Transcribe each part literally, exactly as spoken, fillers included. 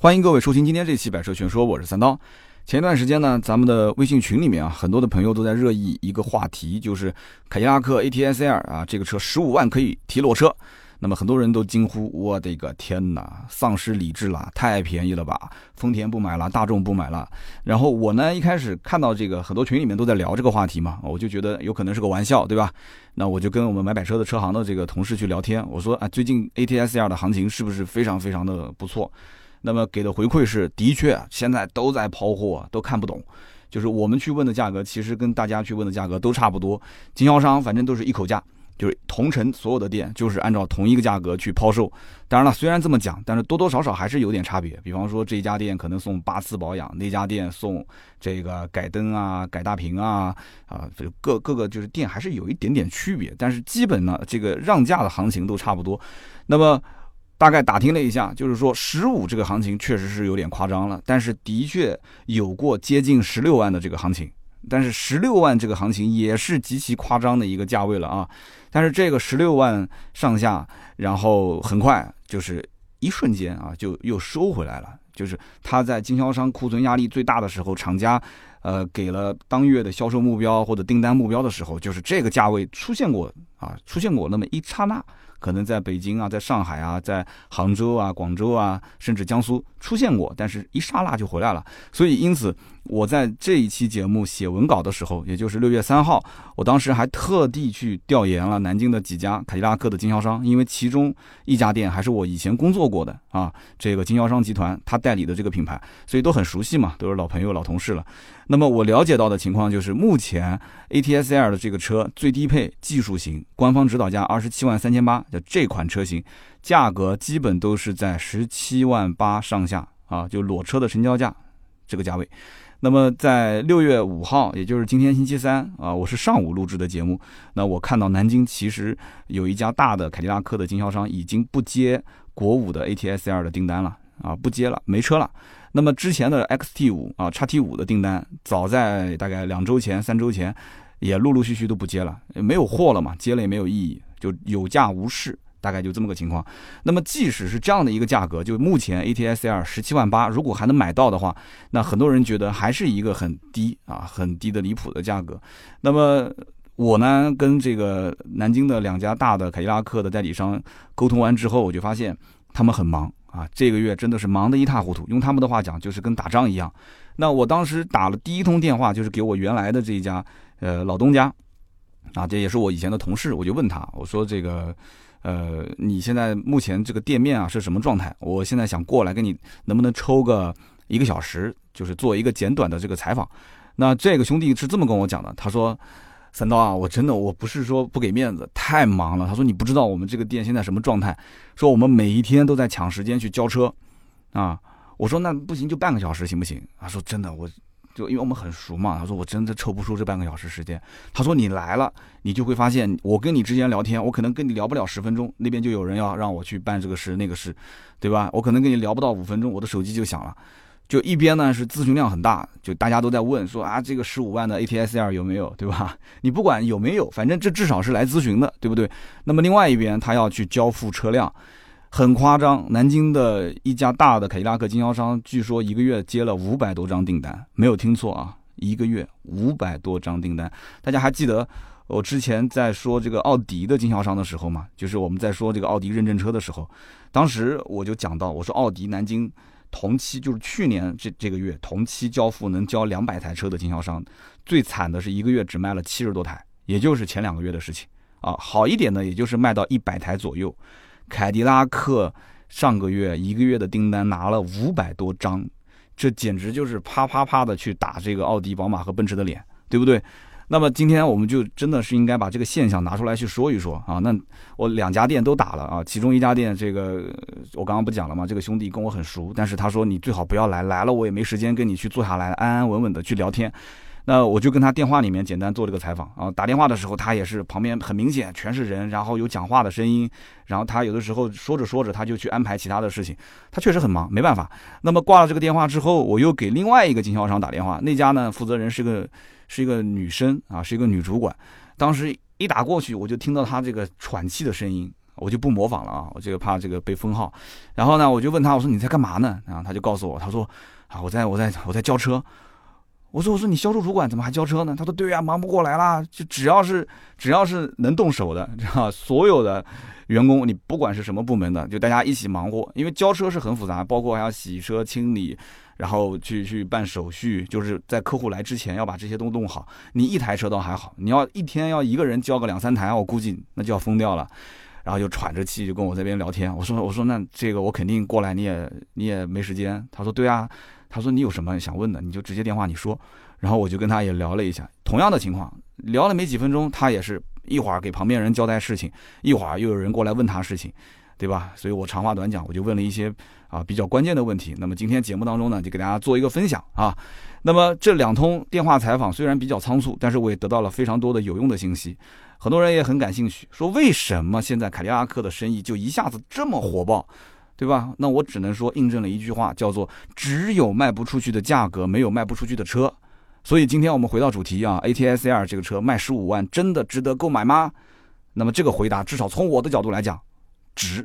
欢迎各位收听今天这期百车全说，我是三刀。前一段时间呢，咱们的微信群里面啊，很多的朋友都在热议一个话题，就是凯迪拉克 A T S L 啊，这个车十五万可以提裸车。那么很多人都惊呼，我的个天哪，丧失理智了，太便宜了吧，丰田不买了，大众不买了。然后我呢，一开始看到这个很多群里面都在聊这个话题嘛，我就觉得有可能是个玩笑，对吧？那我就跟我们买百车的车行的这个同事去聊天，我说啊，最近 A T S L 的行情是不是非常非常的不错？那么给的回馈是，的确现在都在抛货，都看不懂。就是我们去问的价格，其实跟大家去问的价格都差不多，经销商反正都是一口价。就是同城所有的店就是按照同一个价格去抛售，当然了，虽然这么讲，但是多多少少还是有点差别。比方说这家店可能送八次保养，那家店送这个改灯啊、改大屏啊，啊，各各个就是店还是有一点点区别，但是基本呢，这个让价的行情都差不多。那么大概打听了一下，就是说十五这个行情确实是有点夸张了，但是的确有过接近十六万的这个行情。但是十六万这个行情也是极其夸张的一个价位了啊！但是这个十六万上下，然后很快就是一瞬间啊，就又收回来了。就是他在经销商库存压力最大的时候，厂家呃给了当月的销售目标或者订单目标的时候，就是这个价位出现过啊，出现过那么一刹那，可能在北京啊，在上海啊，在杭州啊，广州啊，甚至江苏出现过，但是一刹那就回来了。所以因此我在这一期节目写文稿的时候，也就是六月三号，我当时还特地去调研了南京的几家凯迪拉克的经销商，因为其中一家店还是我以前工作过的啊，这个经销商集团他代理的这个品牌，所以都很熟悉嘛，都是老朋友老同事了。那么我了解到的情况就是，目前 A T S L 的这个车最低配技术型官方指导价二十七万三千八，就这款车型价格基本都是在十七万八上下啊，就裸车的成交价这个价位。那么在六月五号，也就是今天星期三啊，我是上午录制的节目。那我看到南京其实有一家大的凯迪拉克的经销商已经不接国五的 A T S L 的订单了啊，不接了，没车了。那么之前的 X T 五 啊 X T 五 的订单，早在大概两周前、三周前也陆陆续续都不接了，没有货了嘛，接了也没有意义，就有价无市。大概就这么个情况。那么即使是这样的一个价格，就目前 A T S L 十七万八，如果还能买到的话，那很多人觉得还是一个很低啊，很低的离谱的价格。那么我呢，跟这个南京的两家大的凯迪拉克的代理商沟通完之后，我就发现他们很忙啊，这个月真的是忙得一塌糊涂。用他们的话讲，就是跟打仗一样。那我当时打了第一通电话，就是给我原来的这一家呃老东家啊，这也是我以前的同事，我就问他，我说这个。呃，你现在目前这个店面啊是什么状态？我现在想过来跟你，能不能抽个一个小时，就是做一个简短的这个采访。那这个兄弟是这么跟我讲的，他说：“三刀啊，我真的我不是说不给面子，太忙了。”他说：“你不知道我们这个店现在什么状态，说我们每一天都在抢时间去交车啊。”我说：“那不行，就半个小时行不行？”他说：“真的我。”就因为我们很熟嘛，他说我真的抽不出这半个小时时间。他说你来了，你就会发现我跟你之间聊天，我可能跟你聊不了十分钟，那边就有人要让我去办这个事那个事，对吧？我可能跟你聊不到五分钟，我的手机就响了。就一边呢是咨询量很大，就大家都在问说啊，这个十五万的 A T S L 有没有，对吧？你不管有没有，反正这至少是来咨询的，对不对？那么另外一边他要去交付车辆。很夸张，南京的一家大的凯迪拉克经销商，据说一个月接了五百多张订单，没有听错啊，一个月五百多张订单。大家还记得我之前在说这个奥迪的经销商的时候嘛，就是我们在说这个奥迪认证车的时候，当时我就讲到，我说奥迪南京同期就是去年这这个月同期交付能交两百台车的经销商，最惨的是一个月只卖了七十多台，也就是前两个月的事情啊。好一点呢，也就是卖到一百台左右。凯迪拉克上个月一个月的订单拿了五百多张，这简直就是啪啪啪的去打这个奥迪、宝马和奔驰的脸，对不对？那么今天我们就真的是应该把这个现象拿出来去说一说啊。那我两家店都打了啊，其中一家店这个我刚刚不讲了嘛，这个兄弟跟我很熟，但是他说你最好不要来，来了我也没时间跟你去坐下来安安稳稳的去聊天。那我就跟他电话里面简单做这个采访啊，打电话的时候他也是旁边很明显全是人，然后有讲话的声音，然后他有的时候说着说着他就去安排其他的事情，他确实很忙，没办法。那么挂了这个电话之后，我又给另外一个经销商打电话，那家呢负责人是个是一个女生啊，是一个女主管。当时一打过去，我就听到他这个喘气的声音我就不模仿了啊，我这个怕这个被封号。然后呢，我就问他，我说你在干嘛呢？然后他就告诉我，他说啊，我在我在我在交车。我说我说你销售主管怎么还交车呢？他说对呀、啊，忙不过来啦，就只要是只要是能动手的，知道所有的员工，你不管是什么部门的，就大家一起忙活，因为交车是很复杂，包括还要洗车清理。然后去去办手续，就是在客户来之前要把这些都弄好。你一台车倒还好，你要一天要一个人交个两三台，我估计那就要疯掉了。然后就喘着气就跟我这边聊天，我说我说那这个我肯定过来，你也你也没时间。他说对啊，他说你有什么想问的你就直接电话你说。然后我就跟他也聊了一下，同样的情况，聊了没几分钟，他也是一会儿给旁边人交代事情，一会儿又有人过来问他事情。对吧？所以我长话短讲，我就问了一些啊比较关键的问题。那么今天节目当中呢，就给大家做一个分享啊。那么这两通电话采访虽然比较仓促，但是我也得到了非常多的有用的信息。很多人也很感兴趣，说为什么现在凯迪拉克的生意就一下子这么火爆，对吧？那我只能说印证了一句话，叫做只有卖不出去的价格，没有卖不出去的车。所以今天我们回到主题啊 ，A T S L 这个车卖十五万真的值得购买吗？那么这个回答至少从我的角度来讲，值，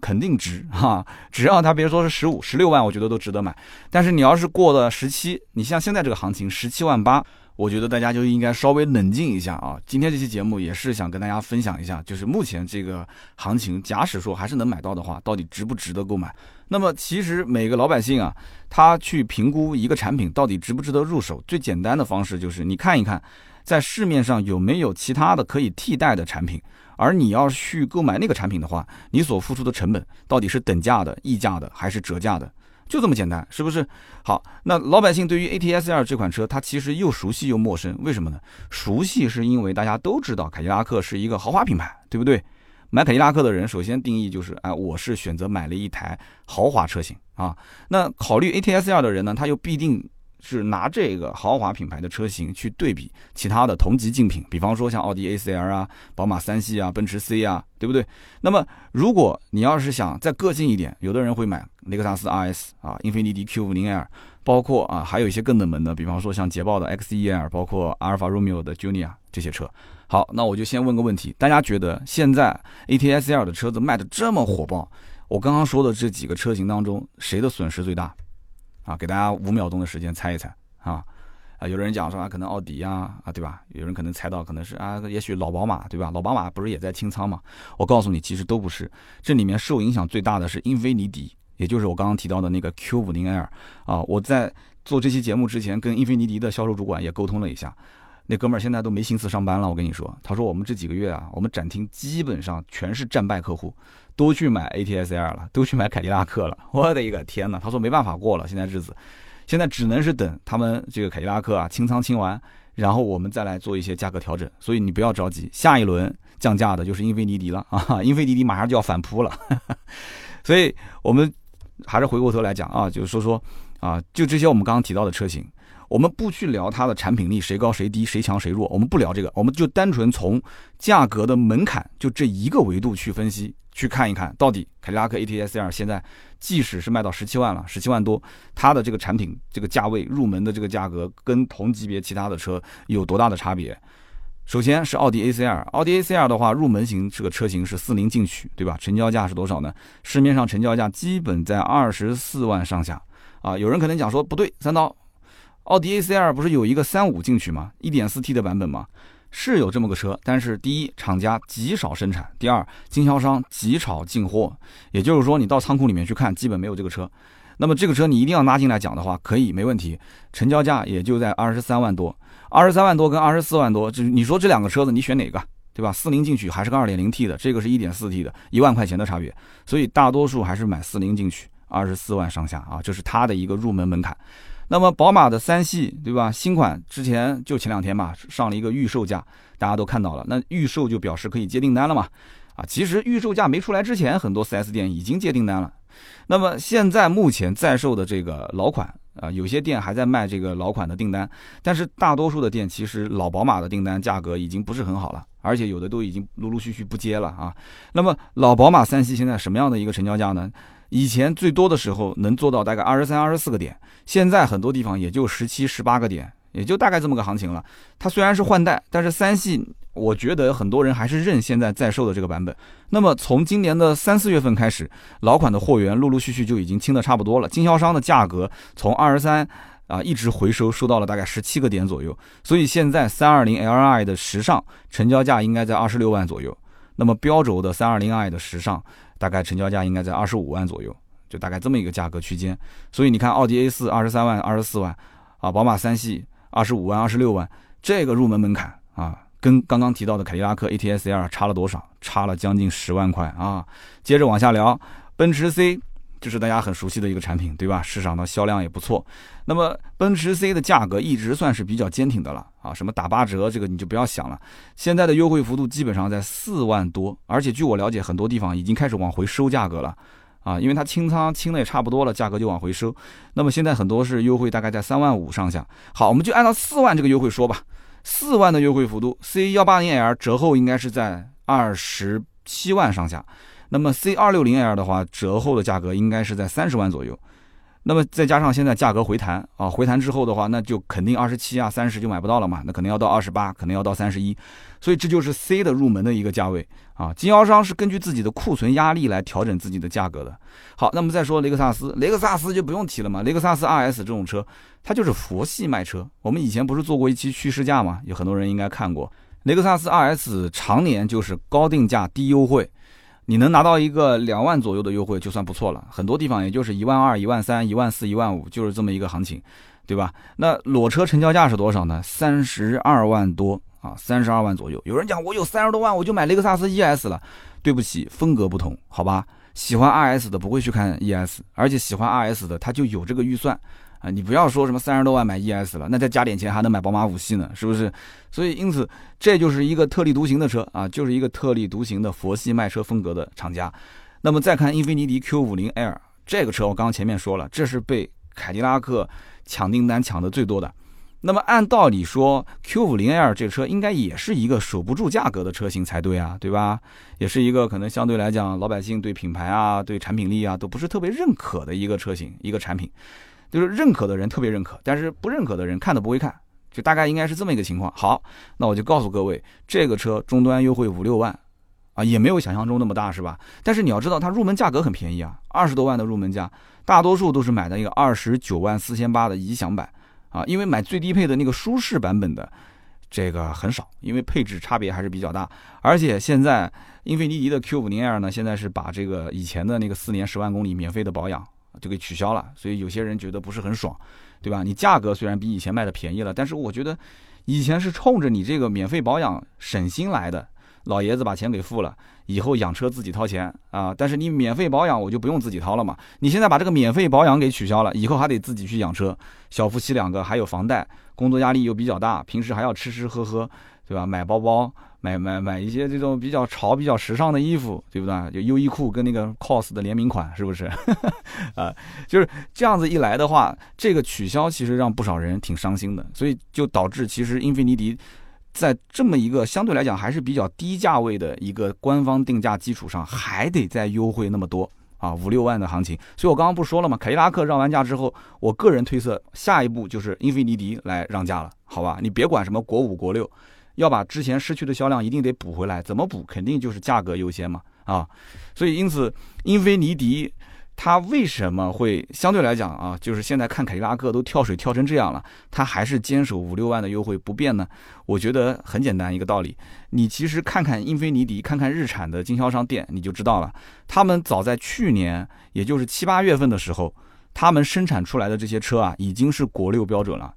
肯定值哈！只要他别说是十五、十六万，我觉得都值得买。但是你要是过了十七，你像现在这个行情十七万八，我觉得大家就应该稍微冷静一下啊。今天这期节目也是想跟大家分享一下，就是目前这个行情，假使说还是能买到的话，到底值不值得购买？那么其实每个老百姓啊，他去评估一个产品到底值不值得入手，最简单的方式就是你看一看，在市面上有没有其他的可以替代的产品。而你要去购买那个产品的话，你所付出的成本到底是等价的、溢价的还是折价的，就这么简单，是不是？好，那老百姓对于 A T S L 这款车，它其实又熟悉又陌生，为什么呢？熟悉是因为大家都知道凯迪拉克是一个豪华品牌，对不对？买凯迪拉克的人首先定义就是，哎，我是选择买了一台豪华车型啊。那考虑 A T S L 的人呢，他又必定是拿这个豪华品牌的车型去对比其他的同级竞品，比方说像奥迪 A 四 L 啊、宝马三系啊、奔驰 C 啊，对不对？那么如果你要是想再个性一点，有的人会买雷克萨斯 R S 啊、英菲尼迪 Q 五十L， 包括啊还有一些更冷门的，比方说像捷豹的 X E L， 包括 Alfa Romeo 的 Giulia 这些车。好，那我就先问个问题，大家觉得现在 A T S L 的车子卖的这么火爆，我刚刚说的这几个车型当中，谁的损失最大？啊，给大家五秒钟的时间猜一猜啊！啊，有人讲说啊，可能奥迪啊，啊，对吧？有人可能猜到可能是啊，也许老宝马，对吧？老宝马不是也在清仓吗？我告诉你，其实都不是。这里面受影响最大的是英菲尼迪，也就是我刚刚提到的那个 Q 五十L 啊。我在做这期节目之前，跟英菲尼迪的销售主管也沟通了一下，那哥们儿现在都没心思上班了。我跟你说，他说我们这几个月啊，我们展厅基本上全是战败客户。都去买 A T S L 了，都去买凯迪拉克了，我的一个天哪！他说没办法过了，现在日子，现在只能是等他们这个凯迪拉克啊清仓清完，然后我们再来做一些价格调整。所以你不要着急，下一轮降价的就是英菲尼迪了啊，英菲尼迪马上就要反扑了。呵呵，所以我们还是回过头来讲啊，就是说说啊，就这些我们刚刚提到的车型，我们不去聊它的产品力谁高谁低谁强谁弱，我们不聊这个，我们就单纯从价格的门槛就这一个维度去分析。去看一看，到底凯迪拉克 A T S L 现在即使是卖到十七万了，十七万多，它的这个产品这个价位入门的这个价格跟同级别其他的车有多大的差别？首先是奥迪 A 四 L， 奥迪 A 四 L 的话，入门型这个车型是四零进取，对吧？成交价是多少呢？市面上成交价基本在二十四万上下啊。有人可能讲说不对，三刀，奥迪 A 四 L 不是有一个三五进取吗 ？一点四 T 的版本吗？是有这么个车，但是第一，厂家极少生产；第二，经销商极少进货。也就是说，你到仓库里面去看，基本没有这个车。那么这个车你一定要拉进来讲的话，可以没问题，成交价也就在二十三万多，二十三万多跟二十四万多，就你说这两个车子你选哪个，对吧？四零进取还是个二点零 T 的，这个是一点四 T 的，一万块钱的差别。所以大多数还是买四零进取，二十四万上下啊，这是它的一个入门门槛。那么宝马的三系，对吧？新款之前就前两天嘛，上了一个预售价，大家都看到了。那预售就表示可以接订单了嘛？啊，其实预售价没出来之前，很多 四 S 店已经接订单了。那么现在目前在售的这个老款啊、呃，有些店还在卖这个老款的订单，但是大多数的店其实老宝马的订单价格已经不是很好了，而且有的都已经陆陆续续不接了啊。那么老宝马三系现在什么样的一个成交价呢？以前最多的时候能做到大概二十三、二十四个点，现在很多地方也就十七、十八个点，也就大概这么个行情了。它虽然是换代，但是三系我觉得很多人还是认现在在售的这个版本。那么从今年的三四月份开始，老款的货源陆陆续续就已经清得差不多了，经销商的价格从二十三啊一直回收，收到了大概十七个点左右，所以现在 三二零 L I 的时尚成交价应该在二十六万左右，那么标轴的 三二零 i 的时尚大概成交价应该在二十五万左右，就大概这么一个价格区间。所以你看奥迪 A 四 二十三万二十四万啊，宝马三系二十五万二十六万，这个入门门槛啊，跟刚刚提到的凯迪拉克 A T S L 差了多少？差了将近十万块啊！接着往下聊，奔驰 C， 这是大家很熟悉的一个产品，对吧？市场的销量也不错。那么奔驰 C 的价格一直算是比较坚挺的了啊，什么打八折这个你就不要想了。现在的优惠幅度基本上在四万多，而且据我了解，很多地方已经开始往回收价格了啊，因为它清仓清的也差不多了，价格就往回收。那么现在很多是优惠大概在三万五上下。好，我们就按照四万这个优惠说吧。四万的优惠幅度 C一八零 L 折后应该是在二十七万上下，那么 C二六零 L 的话折后的价格应该是在三十万左右，那么再加上现在价格回弹啊，回弹之后的话那就肯定二十七啊三十就买不到了嘛，那可能要到二十八，可能要到三十一，所以这就是 C 的入门的一个价位啊。经销商是根据自己的库存压力来调整自己的价格的。好，那么再说雷克萨斯，雷克萨斯就不用提了嘛，雷克萨斯 R S 这种车它就是佛系卖车，我们以前不是做过一期趋势价嘛，有很多人应该看过，雷克萨斯 R S 常年就是高定价低优惠。你能拿到一个两万左右的优惠就算不错了，很多地方也就是一万二、一万三、一万四、一万五，就是这么一个行情，对吧？那裸车成交价是多少呢？三十二万多啊，三十二万左右。有人讲我有三十多万我就买雷克萨斯 E S 了，对不起，风格不同，好吧？喜欢 R S 的不会去看 E S， 而且喜欢 R S 的他就有这个预算啊，你不要说什么三十多万买 E S 了，那再加点钱还能买宝马五系呢，是不是？所以因此这就是一个特立独行的车啊，就是一个特立独行的佛系卖车风格的厂家。那么再看英菲尼迪 Q 五十 L 这个车，我刚刚前面说了，这是被凯迪拉克抢订单抢的最多的。那么按道理说 Q 五十 L 这车应该也是一个守不住价格的车型才对啊，对吧？也是一个可能相对来讲老百姓对品牌啊、对产品力啊都不是特别认可的一个车型、一个产品。就是认可的人特别认可，但是不认可的人看都不会看，就大概应该是这么一个情况。好，那我就告诉各位，这个车终端优惠五六万啊，也没有想象中那么大，是吧？但是你要知道，它入门价格很便宜啊，二十多万的入门价，大多数都是买的一个二十九万四千八的逸享版啊，因为买最低配的那个舒适版本的这个很少，因为配置差别还是比较大。而且现在英菲尼迪的 Q 五十 L 呢，现在是把这个以前的那个四年十万公里免费的保养就给取消了，所以有些人觉得不是很爽，对吧？你价格虽然比以前卖的便宜了，但是我觉得以前是冲着你这个免费保养省心来的，老爷子把钱给付了，以后养车自己掏钱啊，但是你免费保养我就不用自己掏了嘛。你现在把这个免费保养给取消了，以后还得自己去养车，小夫妻两个还有房贷，工作压力又比较大，平时还要吃吃喝喝，对吧？买包包，买买买一些这种比较潮、比较时尚的衣服，对不对？有优衣库跟那个 C O S 的联名款，是不是？啊，就是这样子一来的话，这个取消其实让不少人挺伤心的，所以就导致其实英菲尼迪在这么一个相对来讲还是比较低价位的一个官方定价基础上，还得再优惠那么多啊，五六万的行情。所以我刚刚不说了嘛，凯迪拉克让完价之后，我个人推测下一步就是英菲尼迪来让价了，好吧？你别管什么国五国六。要把之前失去的销量一定得补回来，怎么补？肯定就是价格优先嘛，啊，所以因此英菲尼迪它为什么会相对来讲啊，就是现在看凯迪拉克都跳水跳成这样了，它还是坚守五六万的优惠不变呢？我觉得很简单一个道理，你其实看看英菲尼迪，看看日产的经销商店你就知道了，他们早在去年，也就是七八月份的时候，他们生产出来的这些车啊，已经是国六标准了，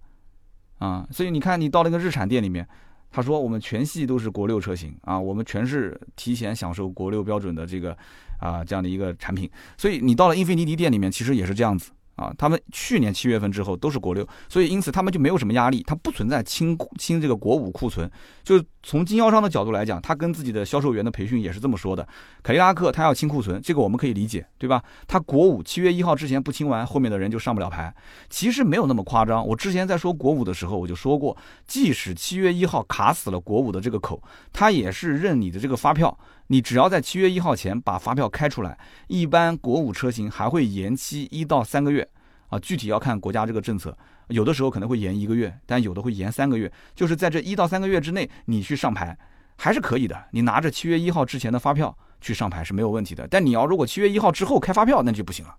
啊，所以你看你到那个日产店里面。他说我们全系都是国六车型啊，我们全是提前享受国六标准的这个啊这样的一个产品，所以你到了英菲尼迪店里面其实也是这样子啊，他们去年七月份之后都是国六，所以因此他们就没有什么压力，它不存在清清这个国五库存。就是从经销商的角度来讲，他跟自己的销售员的培训也是这么说的，凯迪拉克他要清库存，这个我们可以理解，对吧？他国五七月一号之前不清完，后面的人就上不了牌，其实没有那么夸张。我之前在说国五的时候我就说过，即使七月一号卡死了国五的这个口，他也是认你的这个发票，你只要在七月一号前把发票开出来，一般国五车型还会延期一到三个月啊，具体要看国家这个政策，有的时候可能会延一个月，但有的会延三个月，就是在这一到三个月之内你去上牌还是可以的，你拿着七月一号之前的发票去上牌是没有问题的，但你要如果七月一号之后开发票那就不行了，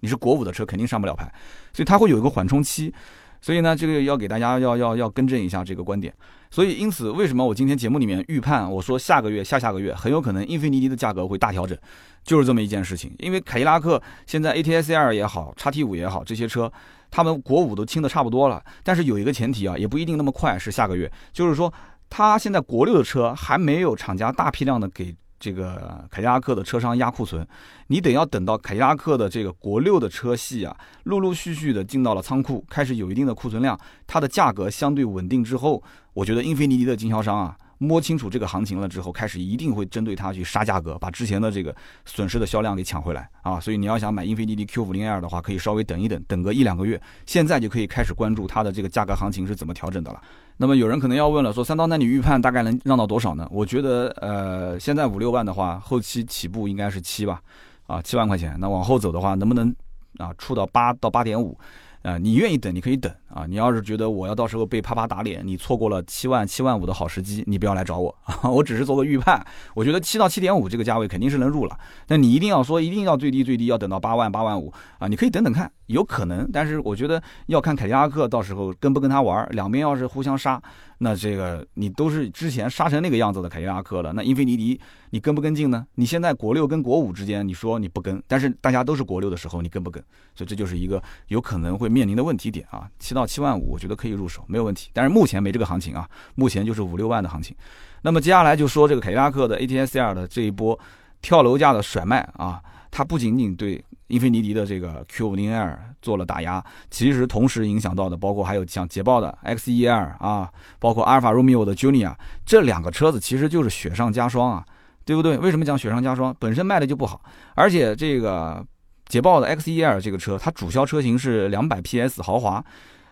你是国五的车肯定上不了牌，所以它会有一个缓冲期，所以呢这个要给大家要要要更正一下这个观点。所以因此为什么我今天节目里面预判我说下个月下下个月很有可能英菲尼迪的价格会大调整，就是这么一件事情。因为凯迪拉克现在 A T S L 也好 X T 五 也好，这些车他们国五都清的差不多了，但是有一个前提啊，也不一定那么快是下个月，就是说他现在国六的车还没有厂家大批量的给这个凯迪拉克的车商压库存，你得要等到凯迪拉克的这个国六的车系啊，陆陆续续的进到了仓库，开始有一定的库存量，它的价格相对稳定之后，我觉得英菲尼迪的经销商啊，摸清楚这个行情了之后，开始一定会针对它去杀价格，把之前的这个损失的销量给抢回来啊。所以你要想买英菲尼迪 Q 五零 L 的话，可以稍微等一等，等个一两个月，现在就可以开始关注它的这个价格行情是怎么调整的了。那么有人可能要问了，说三刀那你预判大概能让到多少呢？我觉得呃现在五六万的话，后期起步应该是七吧，啊七万块钱。那往后走的话，能不能啊出到八到八点五？啊、呃，你愿意等你可以等啊，你要是觉得我要到时候被啪啪打脸，你错过了七万七万五的好时机，你不要来找我啊，我只是做个预判。我觉得七到七点五这个价位肯定是能入了，但你一定要说一定要最低最低要等到八万八万五啊，你可以等等看，有可能，但是我觉得要看凯迪拉克到时候跟不跟他玩，两边要是互相杀，那这个你都是之前杀成那个样子的凯迪拉克了，那英菲尼迪你跟不跟进呢？你现在国六跟国五之间，你说你不跟，但是大家都是国六的时候，你跟不跟？所以这就是一个有可能会面临的问题点啊，七到七万五，我觉得可以入手，没有问题。但是目前没这个行情啊，目前就是五六万的行情。那么接下来就说这个凯迪拉克的 A T S L 的这一波跳楼价的甩卖啊，它不仅仅对英菲尼迪的这个 Q 五零 L 做了打压，其实同时影响到的包括还有像捷豹的 X E L 啊，包括 Alfa Romeo 的 Giulia， 这两个车子其实就是雪上加霜啊，对不对？为什么讲雪上加霜？本身卖的就不好，而且这个捷豹的 X E L 这个车，它主销车型是 两百 P S 豪华，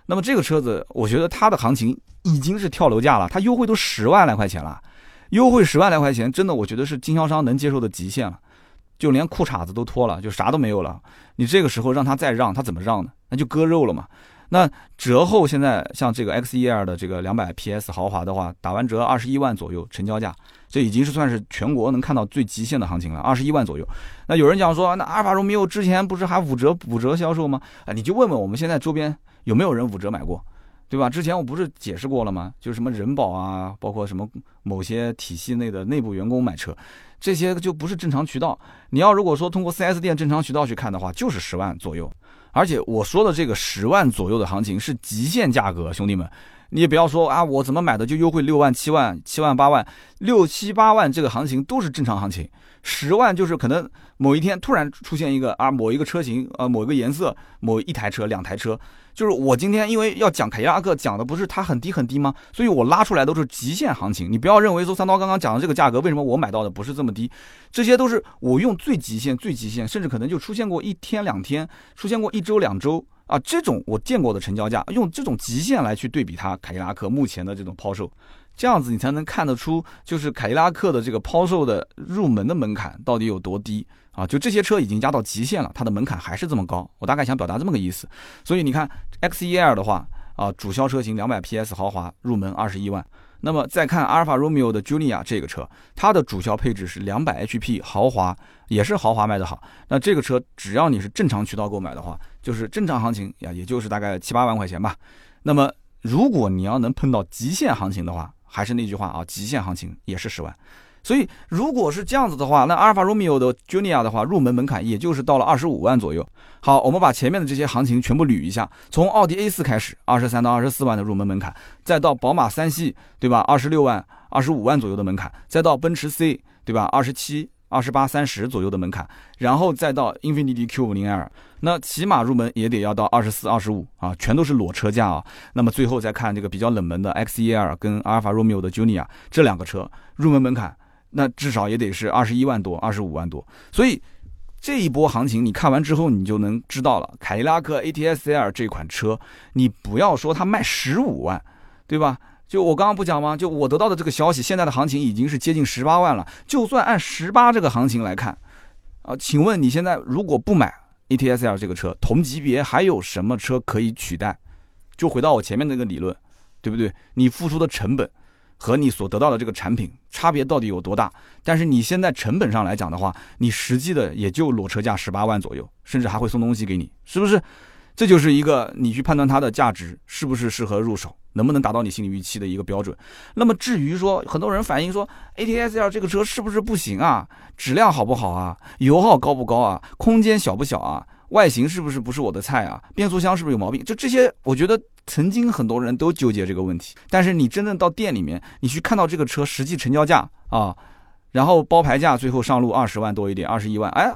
那么这个车子，我觉得它的行情已经是跳楼价了，它优惠都十万来块钱了，优惠十万来块钱，真的我觉得是经销商能接受的极限了，就连裤衩子都脱了，就啥都没有了。你这个时候让它再让，它怎么让呢？那就割肉了嘛。那折后现在像这个 X E L 的这个 两百 P S 豪华的话，打完折二十一万左右成交价，这已经是算是全国能看到最极限的行情了，二十一万左右。那有人讲说，那阿尔法罗密欧之前不是还五折五折销售吗？啊，你就问问我们现在周边有没有人五折买过，对吧？之前我不是解释过了吗？就是什么人保啊，包括什么某些体系内的内部员工买车，这些就不是正常渠道。你要如果说通过 四 S 店正常渠道去看的话，就是十万左右。而且我说的这个十万左右的行情是极限价格，兄弟们，你也不要说啊，我怎么买的就优惠六万、七万、七万八万、六七八万，这个行情都是正常行情。十万就是可能某一天突然出现一个啊，某一个车型啊，某一个颜色、某一台车、两台车，就是我今天因为要讲凯迪拉克，讲的不是它很低很低吗？所以我拉出来都是极限行情。你不要认为说三刀刚刚讲的这个价格，为什么我买到的不是这么低？这些都是我用最极限、最极限，甚至可能就出现过一天两天，出现过一周两周。啊，这种我见过的成交价，用这种极限来去对比它凯迪拉克目前的这种抛售，这样子你才能看得出，就是凯迪拉克的这个抛售的入门的门槛到底有多低啊！就这些车已经压到极限了，它的门槛还是这么高。我大概想表达这么个意思。所以你看 X E L 的话啊，主销车型 两百 P S 豪华入门二十一万。那么再看阿尔法罗密欧的 Giulia 这个车，它的主销配置是 两百 H P 豪华，也是豪华卖的好。那这个车只要你是正常渠道购买的话，就是正常行情呀，也就是大概七八万块钱吧。那么如果你要能碰到极限行情的话，还是那句话啊，极限行情也是十万。所以如果是这样子的话，那阿尔法罗密欧的 Giulia 的话，入门门槛也就是到了二十五万左右。好，我们把前面的这些行情全部捋一下，从奥迪 A 四 开始 ,二十三到二十四万的入门门槛，再到宝马三系，对吧 ,二十六万、二十五万左右的门槛，再到奔驰 C， 对吧 ,二十七、二十八、三十左右的门槛，然后再到英菲尼迪 Q 五零 L， 那起码入门也得要到二十四、二十五啊，全都是裸车价啊。那么最后再看这个比较冷门的 X E L 跟阿尔法罗密欧的 Giulia， 这两个车入门门槛那至少也得是二十一万多、二十五万多，所以这一波行情你看完之后，你就能知道了。凯迪拉克 A T S L 这款车，你不要说它卖十五万，对吧？就我刚刚不讲吗？就我得到的这个消息，现在的行情已经是接近十八万了。就算按十八这个行情来看，啊，请问你现在如果不买 A T S L 这个车同级别还有什么车可以取代？就回到我前面那个理论，对不对？你付出的成本和你所得到的这个产品差别到底有多大？但是你现在成本上来讲的话，你实际的也就裸车价十八万左右，甚至还会送东西给你，是不是？这就是一个你去判断它的价值是不是适合入手，能不能达到你心理预期的一个标准。那么至于说很多人反映说 A T S L 这个车是不是不行啊，质量好不好啊，油耗高不高啊，空间小不小啊，外形是不是不是我的菜啊，变速箱是不是有毛病，就这些我觉得曾经很多人都纠结这个问题。但是你真正到店里面，你去看到这个车实际成交价啊，然后包牌价最后上路二十万多一点，二十一万，哎，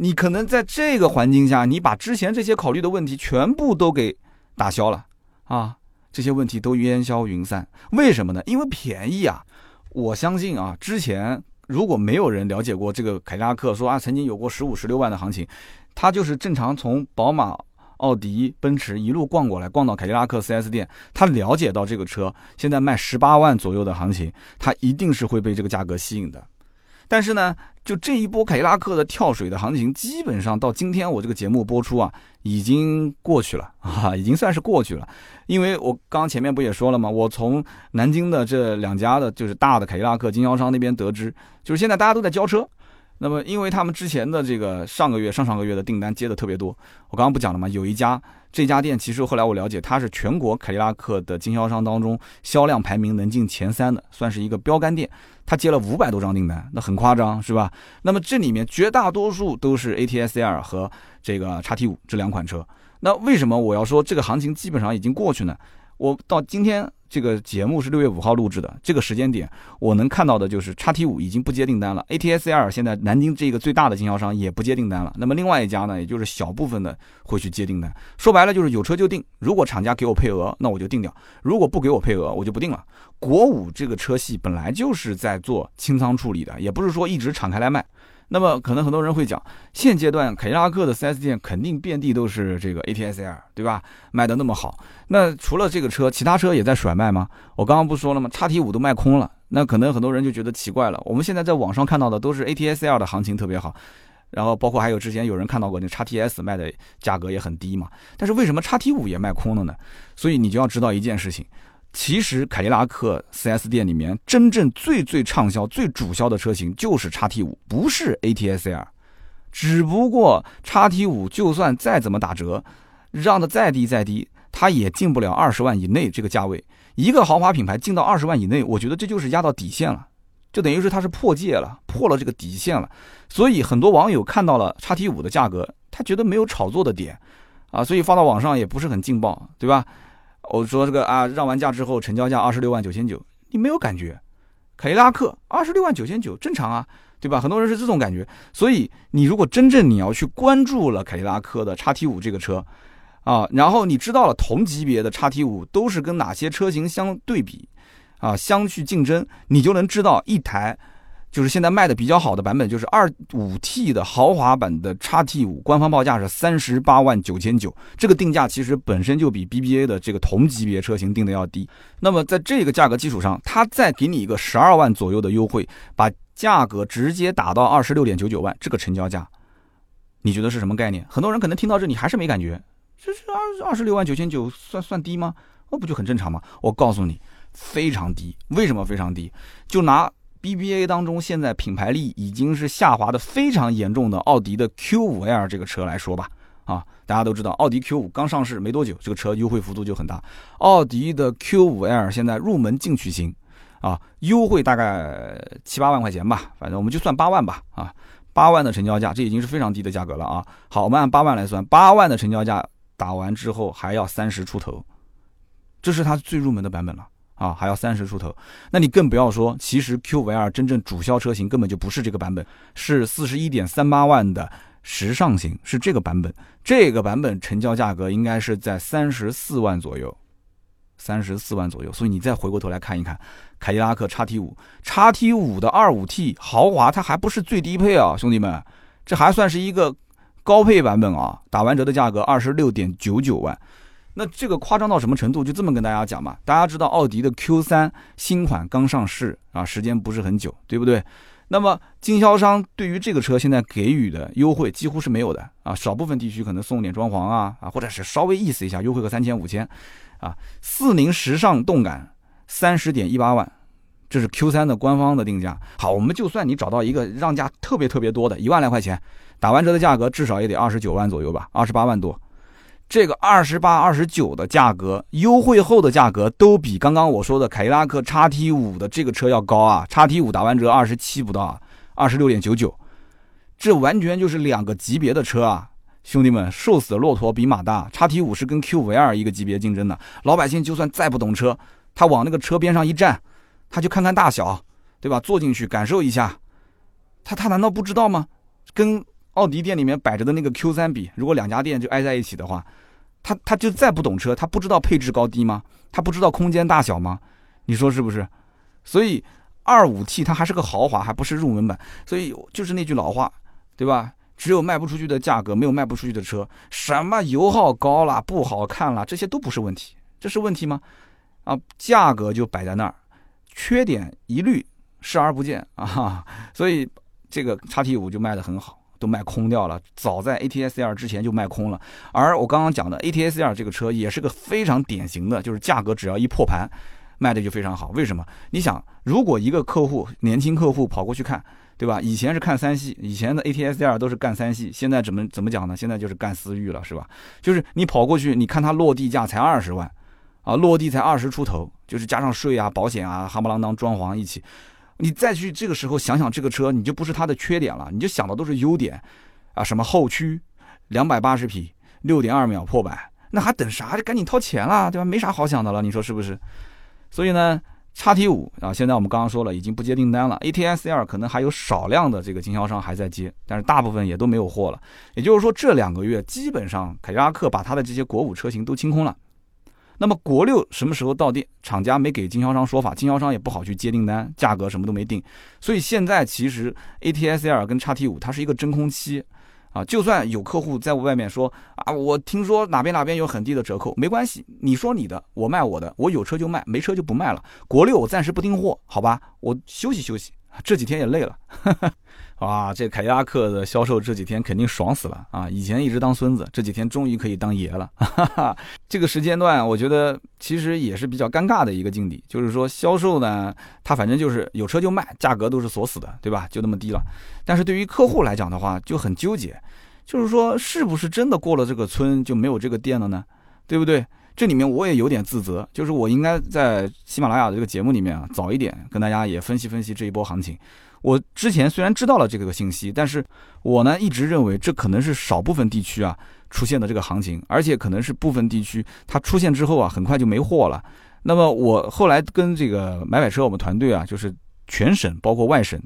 你可能在这个环境下，你把之前这些考虑的问题全部都给打消了啊，这些问题都烟消云散。为什么呢？因为便宜啊。我相信啊，之前如果没有人了解过这个凯迪拉克，说啊曾经有过十五、十六万的行情，它就是正常从宝马、奥迪、奔驰一路逛过来，逛到凯迪拉克 四 S 店，他了解到这个车现在卖十八万左右的行情，他一定是会被这个价格吸引的。但是呢，就这一波凯迪拉克的跳水的行情，基本上到今天我这个节目播出啊，已经过去了啊，已经算是过去了。因为我刚刚前面不也说了吗？我从南京的这两家的就是大的凯迪拉克经销商那边得知，就是现在大家都在交车。那么因为他们之前的这个上个月、上上个月的订单接的特别多，我刚刚不讲了吗？有一家，这家店其实后来我了解，它是全国凯迪拉克的经销商当中销量排名能进前三的，算是一个标杆店。他接了五百多张订单，那很夸张，是吧？那么这里面绝大多数都是 A T S L 和这个 X T 五 这两款车。那为什么我要说这个行情基本上已经过去呢？我到今天这个节目是六月五号录制的，这个时间点我能看到的就是 X T 五 已经不接订单了， A T S L 现在南京这个最大的经销商也不接订单了。那么另外一家呢，也就是小部分的会去接订单。说白了就是有车就定，如果厂家给我配额那我就定掉，如果不给我配额我就不定了。国五这个车系本来就是在做清仓处理的，也不是说一直敞开来卖。那么可能很多人会讲，现阶段凯迪拉克的 四 S 店肯定遍地都是这个 A T S L， 对吧？卖的那么好，那除了这个车，其他车也在甩卖吗？我刚刚不说了吗？ X T 五 都卖空了，那可能很多人就觉得奇怪了。我们现在在网上看到的都是 A T S L 的行情特别好，然后包括还有之前有人看到过那 X T S 卖的价格也很低嘛。但是为什么 X T 五 也卖空了呢？所以你就要知道一件事情。其实凯迪拉克 四 S 店里面真正最最畅销、最主销的车型就是 X T 五， 不是 A T S L。 只不过 X T 五 就算再怎么打折，让的再低再低，它也进不了二十万以内这个价位。一个豪华品牌进到二十万以内，我觉得这就是压到底线了，就等于是它是破界了，破了这个底线了。所以很多网友看到了 X T 五 的价格，他觉得没有炒作的点啊，所以发到网上也不是很劲爆，对吧？我说这个啊，让完价之后成交价二十六万九千九，你没有感觉？凯迪拉克二十六万九千九正常啊，对吧？很多人是这种感觉。所以你如果真正你要去关注了凯迪拉克的 X T 五 这个车啊，然后你知道了同级别的 X T 五 都是跟哪些车型相对比啊，相去竞争，你就能知道一台就是现在卖的比较好的版本，就是 二点五 T 的豪华版的 X T 五， 官方报价是三十八万九千九，这个定价其实本身就比 B B A 的这个同级别车型定的要低。那么在这个价格基础上，它再给你一个十二万左右的优惠，把价格直接打到 二十六点九九万，这个成交价你觉得是什么概念？很多人可能听到这里还是没感觉，这是二十六万九千九算算低吗？那不就很正常吗？我告诉你，非常低。为什么非常低？就拿B B A 当中现在品牌力已经是下滑的非常严重的奥迪的 Q 五 L 这个车来说吧，啊，大家都知道奥迪 Q 五 刚上市没多久，这个车优惠幅度就很大。奥迪的 Q 五 L 现在入门进取型啊，优惠大概七八万块钱吧，反正我们就算八万吧，啊，八万的成交价，这已经是非常低的价格了啊。好，我们按八万来算，八万的成交价打完之后还要三十出头，这是它最入门的版本了。啊，还要三十出头，那你更不要说，其实 Q 五 L 真正主销车型根本就不是这个版本，是 四十一点三八万的时尚型，是这个版本。这个版本成交价格应该是在三十四万左右，三十四万左右。所以你再回过头来看一看，凯迪拉克 X T 五， X T 五 的 二点五 T 豪华，它还不是最低配啊，兄弟们，这还算是一个高配版本啊，打完折的价格 二十六点九九万。那这个夸张到什么程度？就这么跟大家讲嘛，大家知道奥迪的 Q 三 新款刚上市啊，时间不是很久，对不对？那么经销商对于这个车现在给予的优惠几乎是没有的啊，少部分地区可能送点装潢啊啊，或者是稍微意思一下，优惠个三千五千，啊，四零时尚动感三十点一八万，这是 Q 三的官方的定价。好，我们就算你找到一个让价特别特别多的，一万来块钱，打完折的价格至少也得二十九万左右吧，二十八万多。这个二十八、二十九的价格，优惠后的价格都比刚刚我说的凯迪拉克 X T 五 的这个车要高啊 ！X T 五 打完折二十七不到啊，二十六点九九，这完全就是两个级别的车啊！兄弟们，瘦死的骆驼比马大 ，X T 五 是跟 Q 五 L 一个级别竞争的。老百姓就算再不懂车，他往那个车边上一站，他就看看大小，对吧？坐进去感受一下，他他难道不知道吗？跟奥迪店里面摆着的那个 Q 三 比，如果两家店就挨在一起的话，他他就再不懂车，他不知道配置高低吗？他不知道空间大小吗？你说是不是？所以 二点五 T 它还是个豪华，还不是入门版。所以就是那句老话，对吧？只有卖不出去的价格，没有卖不出去的车。什么油耗高啦，不好看啦，这些都不是问题。这是问题吗？啊，价格就摆在那儿，缺点一律视而不见啊。所以这个 X T 五 就卖得很好。都卖空掉了，早在 A T S L 之前就卖空了。而我刚刚讲的 A T S L 这个车也是个非常典型的，就是价格只要一破盘，卖的就非常好。为什么？你想，如果一个客户，年轻客户跑过去看，对吧？以前是看三系，以前的 A T S L 都是干三系，现在怎么怎么讲呢？现在就是干思域了，是吧？就是你跑过去，你看它落地价才二十万，啊，落地才二十出头，就是加上税啊、保险啊、哈不啷当装潢一起。你再去这个时候想想这个车，你就不是它的缺点了，你就想的都是优点啊，什么后驱两百八十匹 六点二 秒破百，那还等啥？赶紧掏钱啦，对吧？没啥好想的了，你说是不是？所以呢 X T 五 啊，现在我们刚刚说了已经不接订单了， A T S L 可能还有少量的这个经销商还在接，但是大部分也都没有货了。也就是说这两个月基本上凯迪拉克把它的这些国五车型都清空了。那么国六什么时候到店，厂家没给经销商说法，经销商也不好去接订单，价格什么都没定。所以现在其实 A T S L 跟 X T 五 它是一个真空期啊，就算有客户在外面说啊，我听说哪边哪边有很低的折扣，没关系，你说你的，我卖我的，我有车就卖，没车就不卖了。国六我暂时不订货，好吧，我休息休息，这几天也累了。啊，这凯迪拉克的销售这几天肯定爽死了啊！以前一直当孙子，这几天终于可以当爷了。哈哈，这个时间段我觉得其实也是比较尴尬的一个境地，就是说销售呢，他反正就是有车就卖，价格都是锁死的，对吧？就那么低了。但是对于客户来讲的话，就很纠结，就是说是不是真的过了这个村就没有这个店了呢？对不对？这里面我也有点自责，就是我应该在喜马拉雅的这个节目里面啊，早一点跟大家也分析分析这一波行情。我之前虽然知道了这个信息，但是我呢一直认为这可能是少部分地区啊出现的这个行情，而且可能是部分地区它出现之后啊很快就没货了。那么我后来跟这个买买车我们团队啊，就是全省包括外省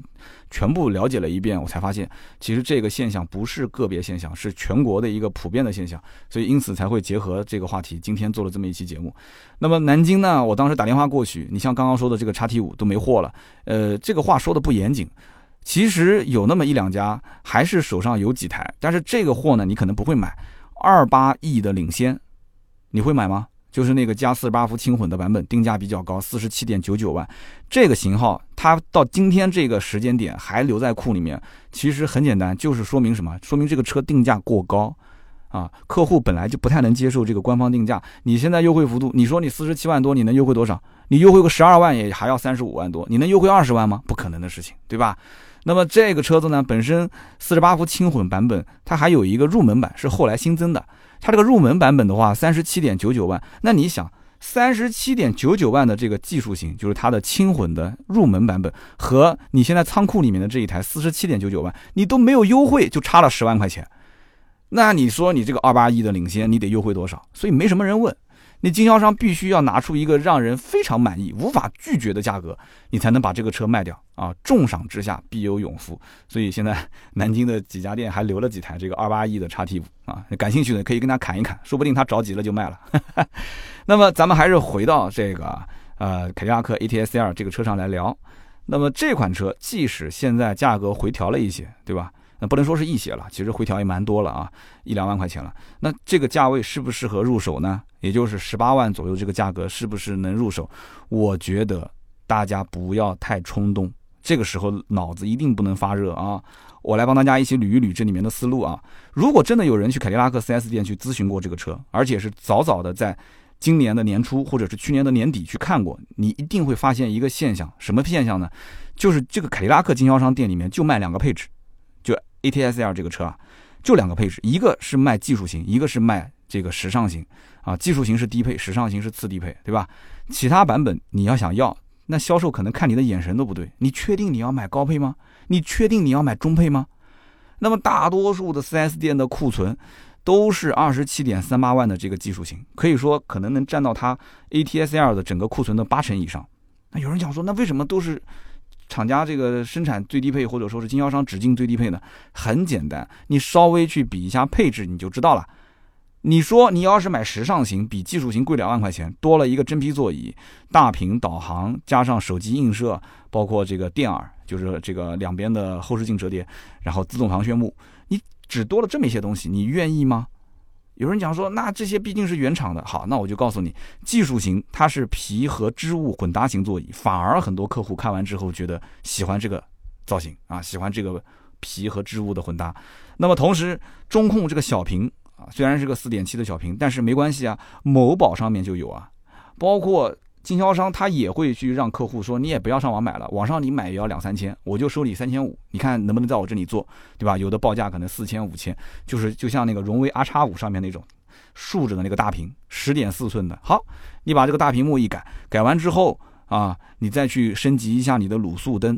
全部了解了一遍，我才发现其实这个现象不是个别现象，是全国的一个普遍的现象，所以因此才会结合这个话题今天做了这么一期节目。那么南京呢，我当时打电话过去，你像刚刚说的这个 X T 五 都没货了，呃，这个话说的不严谨，其实有那么一两家还是手上有几台，但是这个货呢你可能不会买。二十八 E 的领先你会买吗？就是那个加四十八伏轻混的版本，定价比较高 ,四十七点九九万。这个型号它到今天这个时间点还留在库里面，其实很简单，就是说明什么？说明这个车定价过高啊，客户本来就不太能接受这个官方定价。你现在优惠幅度，你说你四十七万多，你能优惠多少？你优惠个十二万也还要三十五万多，你能优惠二十万吗？不可能的事情，对吧？那么这个车子呢，本身四十八伏轻混版本它还有一个入门版是后来新增的。它这个入门版本的话 ,三十七点九九万，那你想 ,三十七点九九万的这个技术型，就是它的轻混的入门版本，和你现在仓库里面的这一台 四十七点九九万，你都没有优惠就差了十万块钱。那你说你这个 二十八 E 的领先你得优惠多少？所以没什么人问，你经销商必须要拿出一个让人非常满意无法拒绝的价格，你才能把这个车卖掉啊！重赏之下必有勇夫，所以现在南京的几家店还留了几台这个 二十八 E 的 X T 五 啊，感兴趣的可以跟他砍一砍，说不定他着急了就卖了。那么咱们还是回到这个呃凯迪拉克 A T S L 这个车上来聊。那么这款车即使现在价格回调了一些，对吧？那不能说是一些了，其实回调也蛮多了啊，一两万块钱了。那这个价位适不适合入手呢？也就是十八万左右这个价格是不是能入手？我觉得大家不要太冲动，这个时候脑子一定不能发热啊！我来帮大家一起捋一捋这里面的思路啊。如果真的有人去凯迪拉克 四 S 店去咨询过这个车，而且是早早的在今年的年初或者是去年的年底去看过，你一定会发现一个现象，什么现象呢？就是这个凯迪拉克经销商店里面就卖两个配置，就 A T S L 这个车啊，就两个配置，一个是卖技术型，一个是卖这个时尚型啊。技术型是低配，时尚型是次低配，对吧？其他版本你要想要，那销售可能看你的眼神都不对，你确定你要买高配吗？你确定你要买中配吗？那么大多数的 四 S 店的库存都是 二十七点三八万的这个技术型，可以说可能能占到它 A T S L 的整个库存的八成以上。那有人讲说，那为什么都是厂家这个生产最低配，或者说是经销商直进最低配呢？很简单，你稍微去比一下配置你就知道了。你说你要是买时尚型，比技术型贵两万块钱，多了一个真皮座椅、大屏导航，加上手机映射，包括这个电耳，就是这个两边的后视镜折叠，然后自动防眩目，你只多了这么一些东西，你愿意吗？有人讲说，那这些毕竟是原厂的，好，那我就告诉你，技术型它是皮和织物混搭型座椅，反而很多客户看完之后觉得喜欢这个造型啊，喜欢这个皮和织物的混搭。那么同时，中控这个小屏。虽然是个 四点七 的小屏，但是没关系啊，某宝上面就有啊，包括经销商他也会去让客户说，你也不要上网买了，网上你买也要两三千，我就收你三千五，你看能不能在我这里做，对吧？有的报价可能四千五千，就是就像那个荣威 R X 五 上面那种竖着的那个大屏， 十点四 寸的，好，你把这个大屏幕一改，改完之后啊，你再去升级一下你的卤素灯，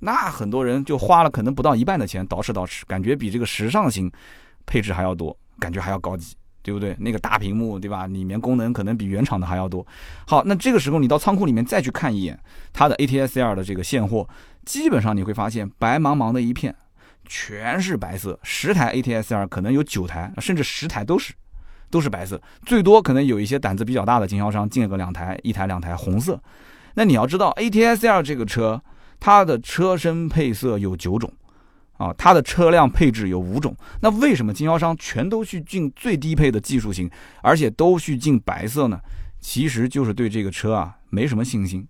那很多人就花了可能不到一半的钱，捯饬捯饬，感觉比这个时尚型配置还要多，感觉还要高级，对不对？那个大屏幕，对吧？里面功能可能比原厂的还要多。好，那这个时候你到仓库里面再去看一眼它的 A T S L 的这个现货，基本上你会发现白茫茫的一片，全是白色。十台 A T S L 可能有九台，甚至十台都是都是白色，最多可能有一些胆子比较大的经销商进了个两台，一台两台红色。那你要知道 A T S L 这个车，它的车身配色有九种。啊，它的车辆配置有五种，那为什么经销商全都去进最低配的技术型，而且都去进白色呢？其实就是对这个车啊没什么信心，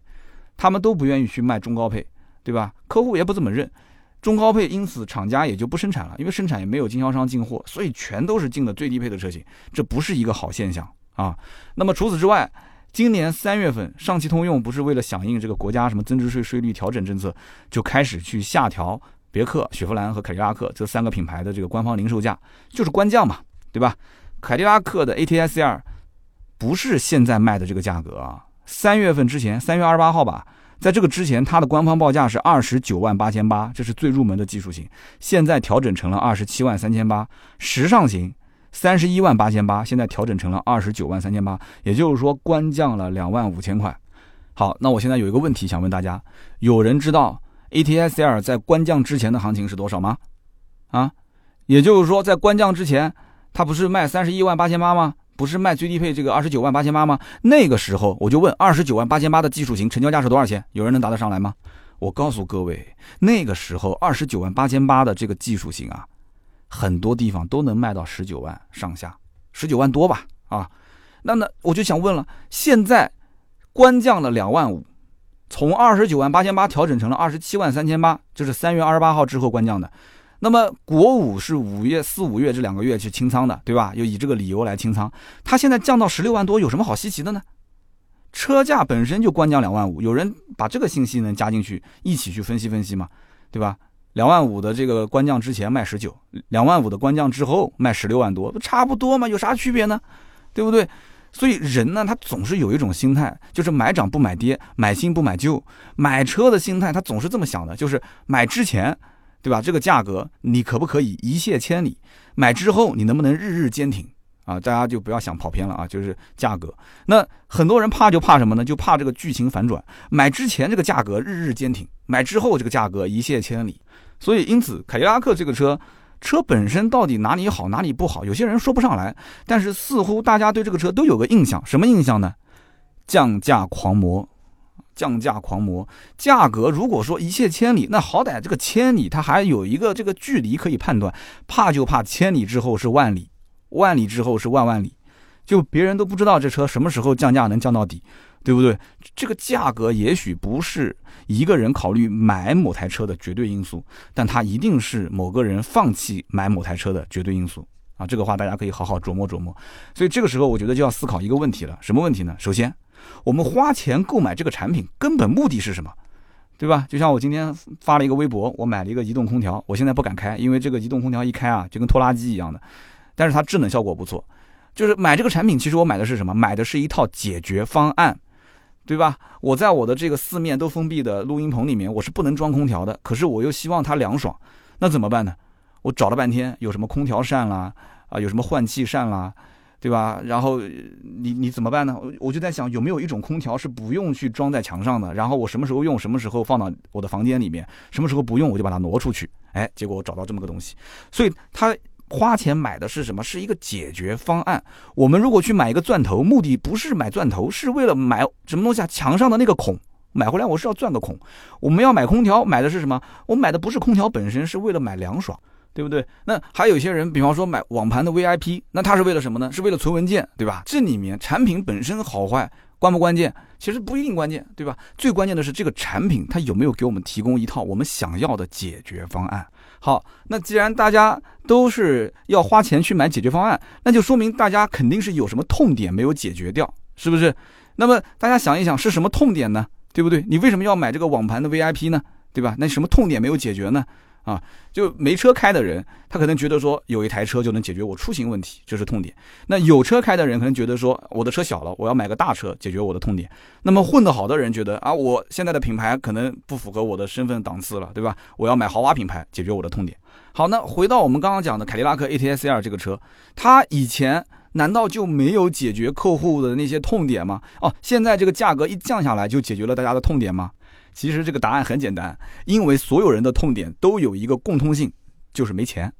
他们都不愿意去卖中高配，对吧？客户也不怎么认中高配，因此厂家也就不生产了，因为生产也没有经销商进货，所以全都是进了最低配的车型，这不是一个好现象啊。那么除此之外，今年三月份，上汽通用不是为了响应这个国家什么增值税税率调整政策，就开始去下调别克、雪佛兰和凯迪拉克这三个品牌的这个官方零售价，就是官降嘛，对吧？凯迪拉克的 A T S L 不是现在卖的这个价格啊，三月份之前，三月二十八号吧，在这个之前，它的官方报价是二十九万八千八，这是最入门的技术型，现在调整成了二十七万三千八，时尚型三十一万八千八，现在调整成了二十九万三千八，也就是说官降了两万五千块。好，那我现在有一个问题想问大家，有人知道A T S L 在官降之前的行情是多少吗？啊，也就是说，在官降之前，它不是卖三十一万八千八吗？不是卖最低配这个二十九万八千八吗？那个时候我就问，二十九万八千八的技术型成交价是多少钱？有人能答得上来吗？我告诉各位，那个时候二十九万八千八的这个技术型啊，很多地方都能卖到十九万上下，十九万多吧？啊，那那我就想问了，现在官降了两万五。从二十九万八千八调整成了二十七万三千八，这是三月二十八号之后官降的。那么国五是五月四五月这两个月去清仓的，对吧？又以这个理由来清仓。它现在降到十六万多，有什么好稀奇的呢？车价本身就官降两万五，有人把这个信息能加进去，一起去分析分析嘛，对吧？两万五的这个官降之前卖十九，两万五的官降之后卖十六万多，差不多嘛，有啥区别呢？对不对？所以人呢，他总是有一种心态，就是买涨不买跌，买新不买旧。买车的心态，他总是这么想的，就是买之前，对吧？这个价格你可不可以一泻千里？买之后你能不能日日坚挺啊？大家就不要想跑偏了啊！就是价格，那很多人怕就怕什么呢？就怕这个剧情反转。买之前这个价格日日坚挺，买之后这个价格一泻千里。所以因此，凯迪拉克这个车。车本身到底哪里好哪里不好，有些人说不上来，但是似乎大家对这个车都有个印象，什么印象呢？降价狂魔，降价狂魔，价格如果说一泻千里，那好歹这个千里它还有一个这个距离可以判断，怕就怕千里之后是万里，万里之后是万万里，就别人都不知道这车什么时候降价能降到底，对不对？这个价格也许不是一个人考虑买某台车的绝对因素，但它一定是某个人放弃买某台车的绝对因素啊！这个话大家可以好好琢磨琢磨。所以这个时候我觉得就要思考一个问题了，什么问题呢？首先，我们花钱购买这个产品根本目的是什么？对吧？就像我今天发了一个微博，我买了一个移动空调，我现在不敢开，因为这个移动空调一开啊，就跟拖拉机一样的，但是它制冷效果不错。就是买这个产品，其实我买的是什么？买的是一套解决方案，对吧？我在我的这个四面都封闭的录音棚里面，我是不能装空调的，可是我又希望它凉爽，那怎么办呢？我找了半天，有什么空调扇啦，啊，有什么换气扇啦，对吧？然后你你怎么办呢？我就在想，有没有一种空调是不用去装在墙上的，然后我什么时候用，什么时候放到我的房间里面，什么时候不用我就把它挪出去。哎，结果我找到这么个东西，所以它。花钱买的是什么？是一个解决方案。我们如果去买一个钻头，目的不是买钻头，是为了买什么东西啊？墙上的那个孔，买回来我是要钻个孔。我们要买空调，买的是什么？我买的不是空调本身，是为了买凉爽，对不对？那还有一些人，比方说买网盘的 V I P， 那他是为了什么呢？是为了存文件，对吧？这里面产品本身好坏关不关键？其实不一定关键，对吧？最关键的是这个产品它有没有给我们提供一套我们想要的解决方案。好，那既然大家都是要花钱去买解决方案，那就说明大家肯定是有什么痛点没有解决掉，是不是？那么大家想一想是什么痛点呢？对不对？你为什么要买这个网盘的 V I P 呢？对吧？那什么痛点没有解决呢？啊，就没车开的人，他可能觉得说有一台车就能解决我出行问题，这是痛点。那有车开的人可能觉得说我的车小了，我要买个大车解决我的痛点。那么混得好的人觉得啊，我现在的品牌可能不符合我的身份档次了，对吧？我要买豪华品牌解决我的痛点。好，那回到我们刚刚讲的凯迪拉克 A T S L 这个车，它以前难道就没有解决客户的那些痛点吗？哦，现在这个价格一降下来就解决了大家的痛点吗？其实这个答案很简单，因为所有人的痛点都有一个共通性，就是没钱，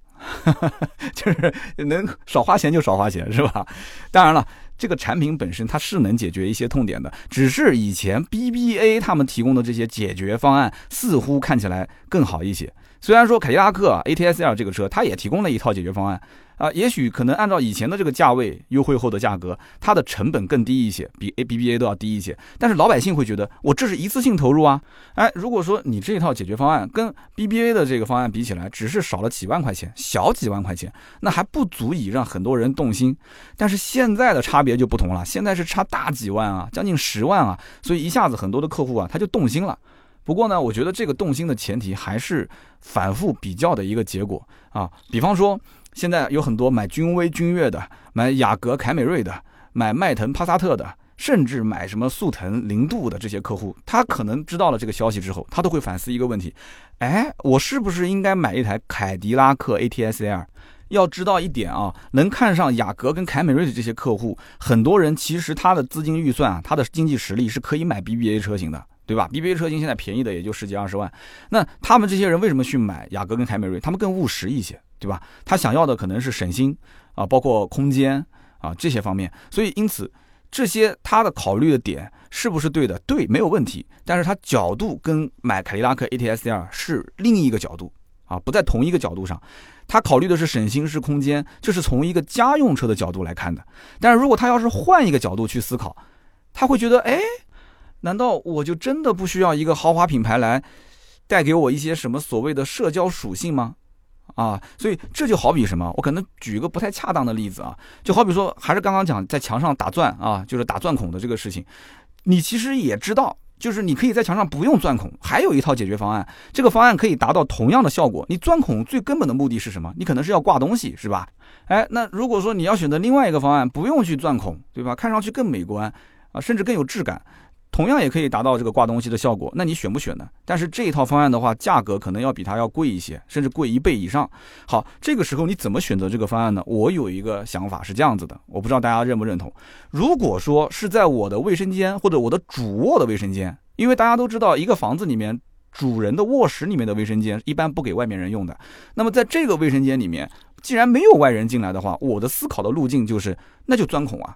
就是能少花钱就少花钱，是吧？当然了，这个产品本身它是能解决一些痛点的，只是以前 B B A 他们提供的这些解决方案似乎看起来更好一些。虽然说凯迪拉克、啊、A T S L 这个车它也提供了一套解决方案啊，也许可能按照以前的这个价位优惠后的价格，它的成本更低一些，比 B B A 都要低一些，但是老百姓会觉得我这是一次性投入啊。哎，如果说你这一套解决方案跟 B B A 的这个方案比起来只是少了几万块钱，小几万块钱，那还不足以让很多人动心。但是现在的差别就不同了，现在是差大几万啊，将近十万啊，所以一下子很多的客户啊他就动心了。不过呢，我觉得这个动心的前提还是反复比较的一个结果啊。比方说，现在有很多买君威、君越的，买雅阁、凯美瑞的，买迈腾、帕萨特的，甚至买什么速腾、凌渡的这些客户，他可能知道了这个消息之后，他都会反思一个问题：哎，我是不是应该买一台凯迪拉克 A T S L？要知道一点啊，能看上雅阁跟凯美瑞的这些客户，很多人其实他的资金预算啊，他的经济实力是可以买 B B A 车型的。对吧 ？B B A 车型现在便宜的也就十几二十万，那他们这些人为什么去买雅阁跟凯美瑞？他们更务实一些，对吧？他想要的可能是省心啊，包括空间啊这些方面。所以因此，这些他的考虑的点是不是对的？对，没有问题。但是他角度跟买凯迪拉克 A T S L 是另一个角度啊，不在同一个角度上。他考虑的是省心是空间，这是从一个家用车的角度来看的。但是如果他要是换一个角度去思考，他会觉得哎。难道我就真的不需要一个豪华品牌来带给我一些什么所谓的社交属性吗？啊，所以这就好比什么？我可能举一个不太恰当的例子啊，就好比说，还是刚刚讲在墙上打钻啊，就是打钻孔的这个事情，你其实也知道，就是你可以在墙上不用钻孔，还有一套解决方案，这个方案可以达到同样的效果。你钻孔最根本的目的是什么？你可能是要挂东西，是吧？哎，那如果说你要选择另外一个方案，不用去钻孔，对吧？看上去更美观啊，甚至更有质感。同样也可以达到这个挂东西的效果，那你选不选呢？但是这一套方案的话，价格可能要比它要贵一些，甚至贵一倍以上。好，这个时候你怎么选择这个方案呢？我有一个想法是这样子的，我不知道大家认不认同。如果说是在我的卫生间或者我的主卧的卫生间，因为大家都知道一个房子里面主人的卧室里面的卫生间一般不给外面人用的，那么在这个卫生间里面，既然没有外人进来的话，我的思考的路径就是那就钻孔啊，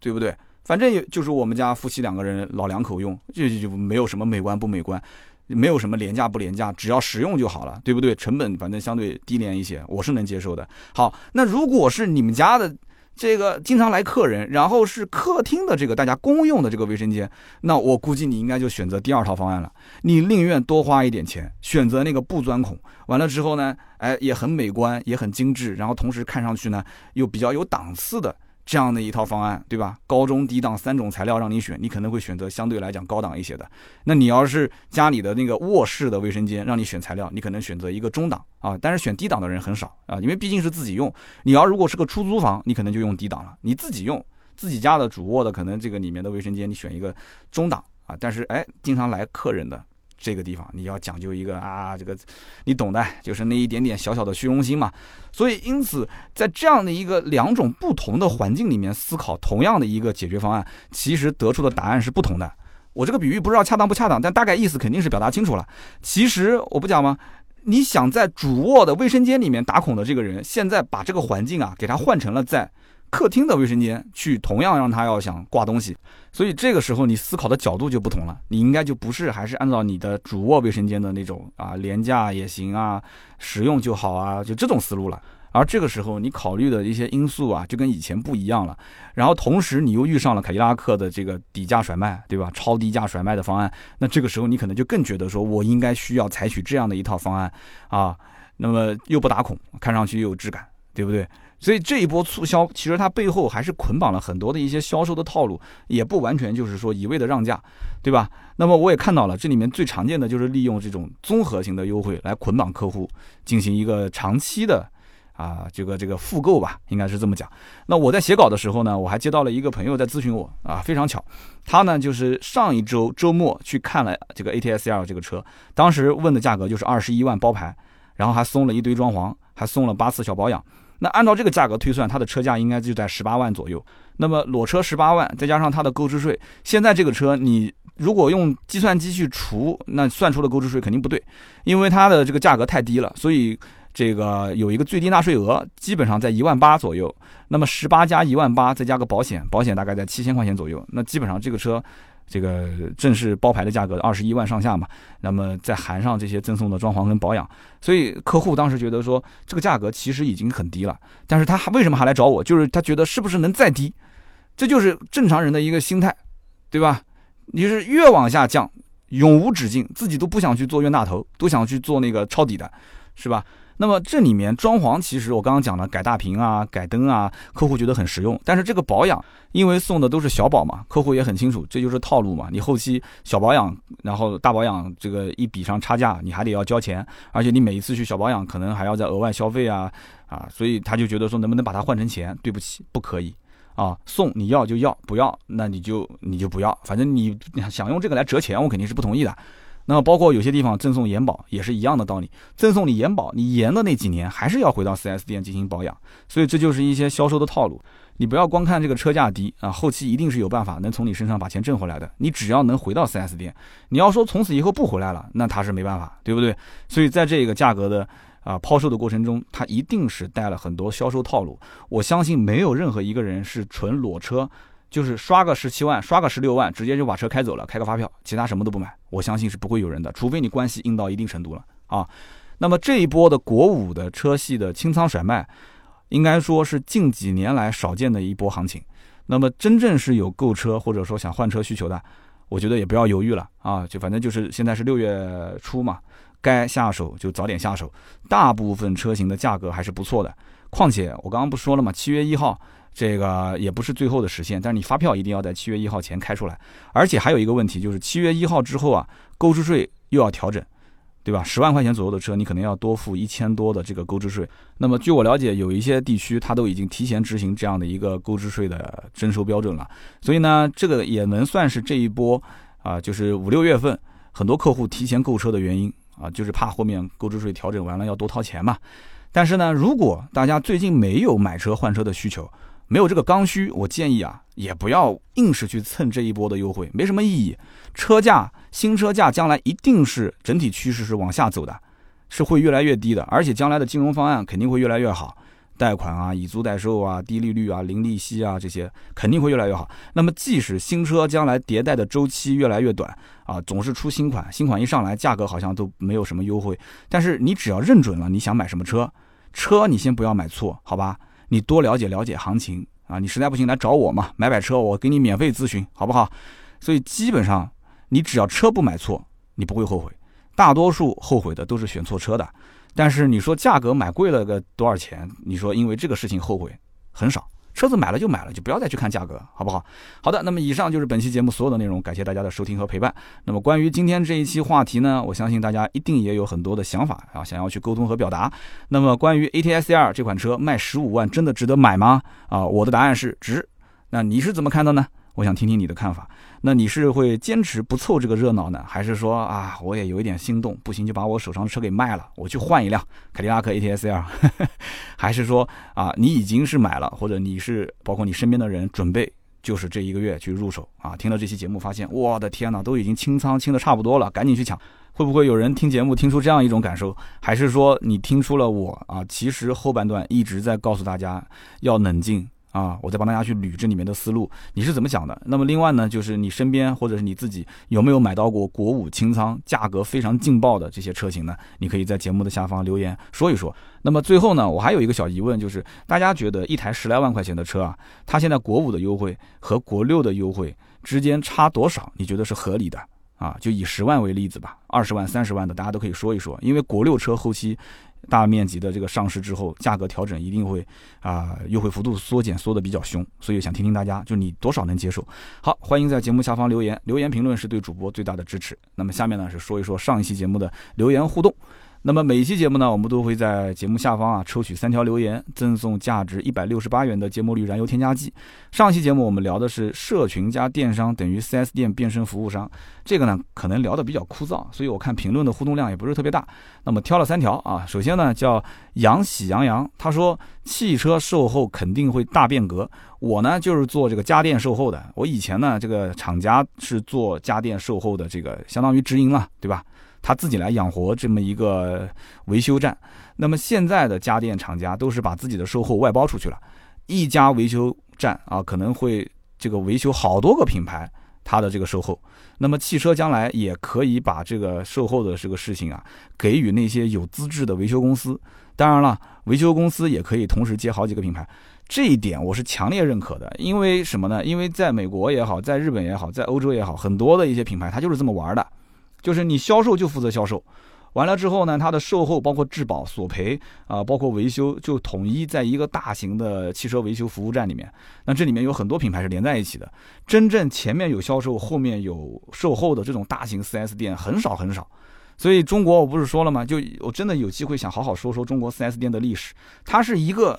对不对？反正就是我们家夫妻两个人老两口用，就就没有什么美观不美观，没有什么廉价不廉价，只要实用就好了，对不对？成本反正相对低廉一些，我是能接受的。好，那如果是你们家的这个经常来客人，然后是客厅的这个大家公用的这个卫生间，那我估计你应该就选择第二套方案了，你宁愿多花一点钱选择那个不钻孔，完了之后呢，哎，也很美观也很精致，然后同时看上去呢又比较有档次的这样的一套方案，对吧？高中低档三种材料让你选，你可能会选择相对来讲高档一些的。那你要是家里的那个卧室的卫生间让你选材料，你可能选择一个中档啊，但是选低档的人很少啊，因为毕竟是自己用。你要如果是个出租房，你可能就用低档了。你自己用自己家的主卧的，可能这个里面的卫生间你选一个中档啊，但是哎，经常来客人的这个地方你要讲究一个啊，这个你懂的，就是那一点点小小的虚荣心嘛。所以因此在这样的一个两种不同的环境里面思考同样的一个解决方案，其实得出的答案是不同的。我这个比喻不知道恰当不恰当，但大概意思肯定是表达清楚了。其实我不讲吗，你想在主卧的卫生间里面打孔的这个人，现在把这个环境啊给他换成了在客厅的卫生间去，同样让他要想挂东西，所以这个时候你思考的角度就不同了，你应该就不是还是按照你的主卧卫生间的那种啊廉价也行啊，实用就好啊，就这种思路了。而这个时候你考虑的一些因素啊，就跟以前不一样了。然后同时你又遇上了凯迪拉克的这个底价甩卖，对吧？超低价甩卖的方案，那这个时候你可能就更觉得说我应该需要采取这样的一套方案啊，那么又不打孔，看上去又有质感，对不对？所以这一波促销其实它背后还是捆绑了很多的一些销售的套路，也不完全就是说一味的让价，对吧？那么我也看到了，这里面最常见的就是利用这种综合型的优惠来捆绑客户，进行一个长期的啊，这个这个复购吧，应该是这么讲。那我在写稿的时候呢，我还接到了一个朋友在咨询我啊，非常巧，他呢就是上一周周末去看了这个 A T S L 这个车，当时问的价格就是二十一万包牌，然后还送了一堆装潢，还送了八次小保养。那按照这个价格推算，它的车价应该就在十八万左右。那么裸车十八万，再加上它的购置税，现在这个车你如果用计算机去除，那算出的购置税肯定不对，因为它的这个价格太低了，所以这个有一个最低纳税额，基本上在一万八左右。那么十八加一万八，再加个保险，保险大概在七千块钱左右。那基本上这个车这个正式包牌的价格二十一万上下嘛，那么再含上这些赠送的装潢跟保养，所以客户当时觉得说这个价格其实已经很低了，但是他为什么还来找我，就是他觉得是不是能再低，这就是正常人的一个心态，对吧？你是越往下降永无止境，自己都不想去做冤大头，都想去做那个抄底的，是吧？那么这里面装潢其实我刚刚讲了，改大屏啊改灯啊，客户觉得很实用，但是这个保养因为送的都是小保嘛，客户也很清楚，这就是套路嘛，你后期小保养然后大保养这个一比上差价，你还得要交钱，而且你每一次去小保养可能还要再额外消费啊啊，所以他就觉得说能不能把它换成钱，对不起不可以啊，送你要就要，不要那你就你就不要，反正你想用这个来折钱我肯定是不同意的。那么包括有些地方赠送延保也是一样的道理，赠送你延保，你延的那几年还是要回到 四 S 店进行保养，所以这就是一些销售的套路。你不要光看这个车价低啊，后期一定是有办法能从你身上把钱挣回来的，你只要能回到 四 S 店，你要说从此以后不回来了，那他是没办法，对不对？所以在这个价格的啊抛售的过程中，他一定是带了很多销售套路。我相信没有任何一个人是纯裸车，就是刷个十七万刷个十六万直接就把车开走了，开个发票，其他什么都不买，我相信是不会有人的，除非你关系硬到一定程度了啊。那么这一波的国五的车系的清仓甩卖，应该说是近几年来少见的一波行情。那么真正是有购车或者说想换车需求的，我觉得也不要犹豫了啊，就反正就是现在是六月初嘛，该下手就早点下手，大部分车型的价格还是不错的。况且我刚刚不说了嘛，七月一号这个也不是最后的实现，但是你发票一定要在七月一号前开出来。而且还有一个问题，就是七月一号之后啊，购置税又要调整，对吧？十万块钱左右的车，你可能要多付一千多的这个购置税。那么据我了解，有一些地区它都已经提前执行这样的一个购置税的征收标准了。所以呢，这个也能算是这一波啊、呃，就是五六月份很多客户提前购车的原因啊、呃，就是怕后面购置税调整完了要多掏钱嘛。但是呢，如果大家最近没有买车换车的需求，没有这个刚需，我建议啊，也不要硬是去蹭这一波的优惠，没什么意义。车价，新车价将来一定是整体趋势是往下走的，是会越来越低的，而且将来的金融方案肯定会越来越好，贷款啊、以租代售啊、低利率啊、零利息啊，这些肯定会越来越好。那么即使新车将来迭代的周期越来越短啊，总是出新款，新款一上来价格好像都没有什么优惠，但是你只要认准了你想买什么车，车你先不要买错，好吧？你多了解了解行情啊，你实在不行来找我嘛，买买车我给你免费咨询，好不好？所以基本上你只要车不买错，你不会后悔。大多数后悔的都是选错车的，但是你说价格买贵了个多少钱，你说因为这个事情后悔很少，车子买了就买了，就不要再去看价格，好不好？好的，那么以上就是本期节目所有的内容，感谢大家的收听和陪伴。那么关于今天这一期话题呢，我相信大家一定也有很多的想法啊，想要去沟通和表达。那么关于 A T S L 这款车卖十五万真的值得买吗？啊，我的答案是值。那你是怎么看的呢？我想听听你的看法。那你是会坚持不凑这个热闹呢，还是说啊，我也有一点心动，不行就把我手上的车给卖了，我去换一辆凯迪拉克 A T S L？ 还是说啊，你已经是买了，或者你是包括你身边的人准备就是这一个月去入手啊？听了这期节目发现，我的天哪，都已经清仓清的差不多了，赶紧去抢。会不会有人听节目听出这样一种感受？还是说你听出了我啊？其实后半段一直在告诉大家要冷静。啊，我再帮大家去捋这里面的思路，你是怎么想的？那么另外呢，就是你身边或者是你自己有没有买到过国五清仓价格非常劲爆的这些车型呢？你可以在节目的下方留言说一说。那么最后呢，我还有一个小疑问，就是大家觉得一台十来万块钱的车啊，它现在国五的优惠和国六的优惠之间差多少？你觉得是合理的？啊，就以十万为例子吧，二十万、三十万的大家都可以说一说，因为国六车后期大面积的这个上市之后，价格调整一定会啊、呃、优惠幅度缩减缩的比较凶，所以想听听大家就你多少能接受。好，欢迎在节目下方留言，留言评论是对主播最大的支持。那么下面呢是说一说上一期节目的留言互动。那么每一期节目呢，我们都会在节目下方啊抽取三条留言，赠送价值一百六十八元的节末绿燃油添加剂。上一期节目我们聊的是社群加电商等于 四 S 店变身服务商，这个呢可能聊得比较枯燥，所以我看评论的互动量也不是特别大。那么挑了三条啊，首先呢叫杨喜羊羊，他说汽车售后肯定会大变革，我呢就是做这个家电售后的，我以前呢这个厂家是做家电售后的，这个相当于直营了，对吧？他自己来养活这么一个维修站，那么现在的家电厂家都是把自己的售后外包出去了，一家维修站啊可能会这个维修好多个品牌它的这个售后。那么汽车将来也可以把这个售后的这个事情啊给予那些有资质的维修公司，当然了，维修公司也可以同时接好几个品牌。这一点我是强烈认可的，因为什么呢？因为在美国也好，在日本也好，在欧洲也好，很多的一些品牌它就是这么玩的。就是你销售就负责销售，完了之后呢，它的售后包括质保、索赔啊、呃，包括维修，就统一在一个大型的汽车维修服务站里面。那这里面有很多品牌是连在一起的，真正前面有销售，后面有售后的这种大型 四 S 店很少很少。所以中国我不是说了吗？就我真的有机会想好好说说中国 四 S 店的历史，它是一个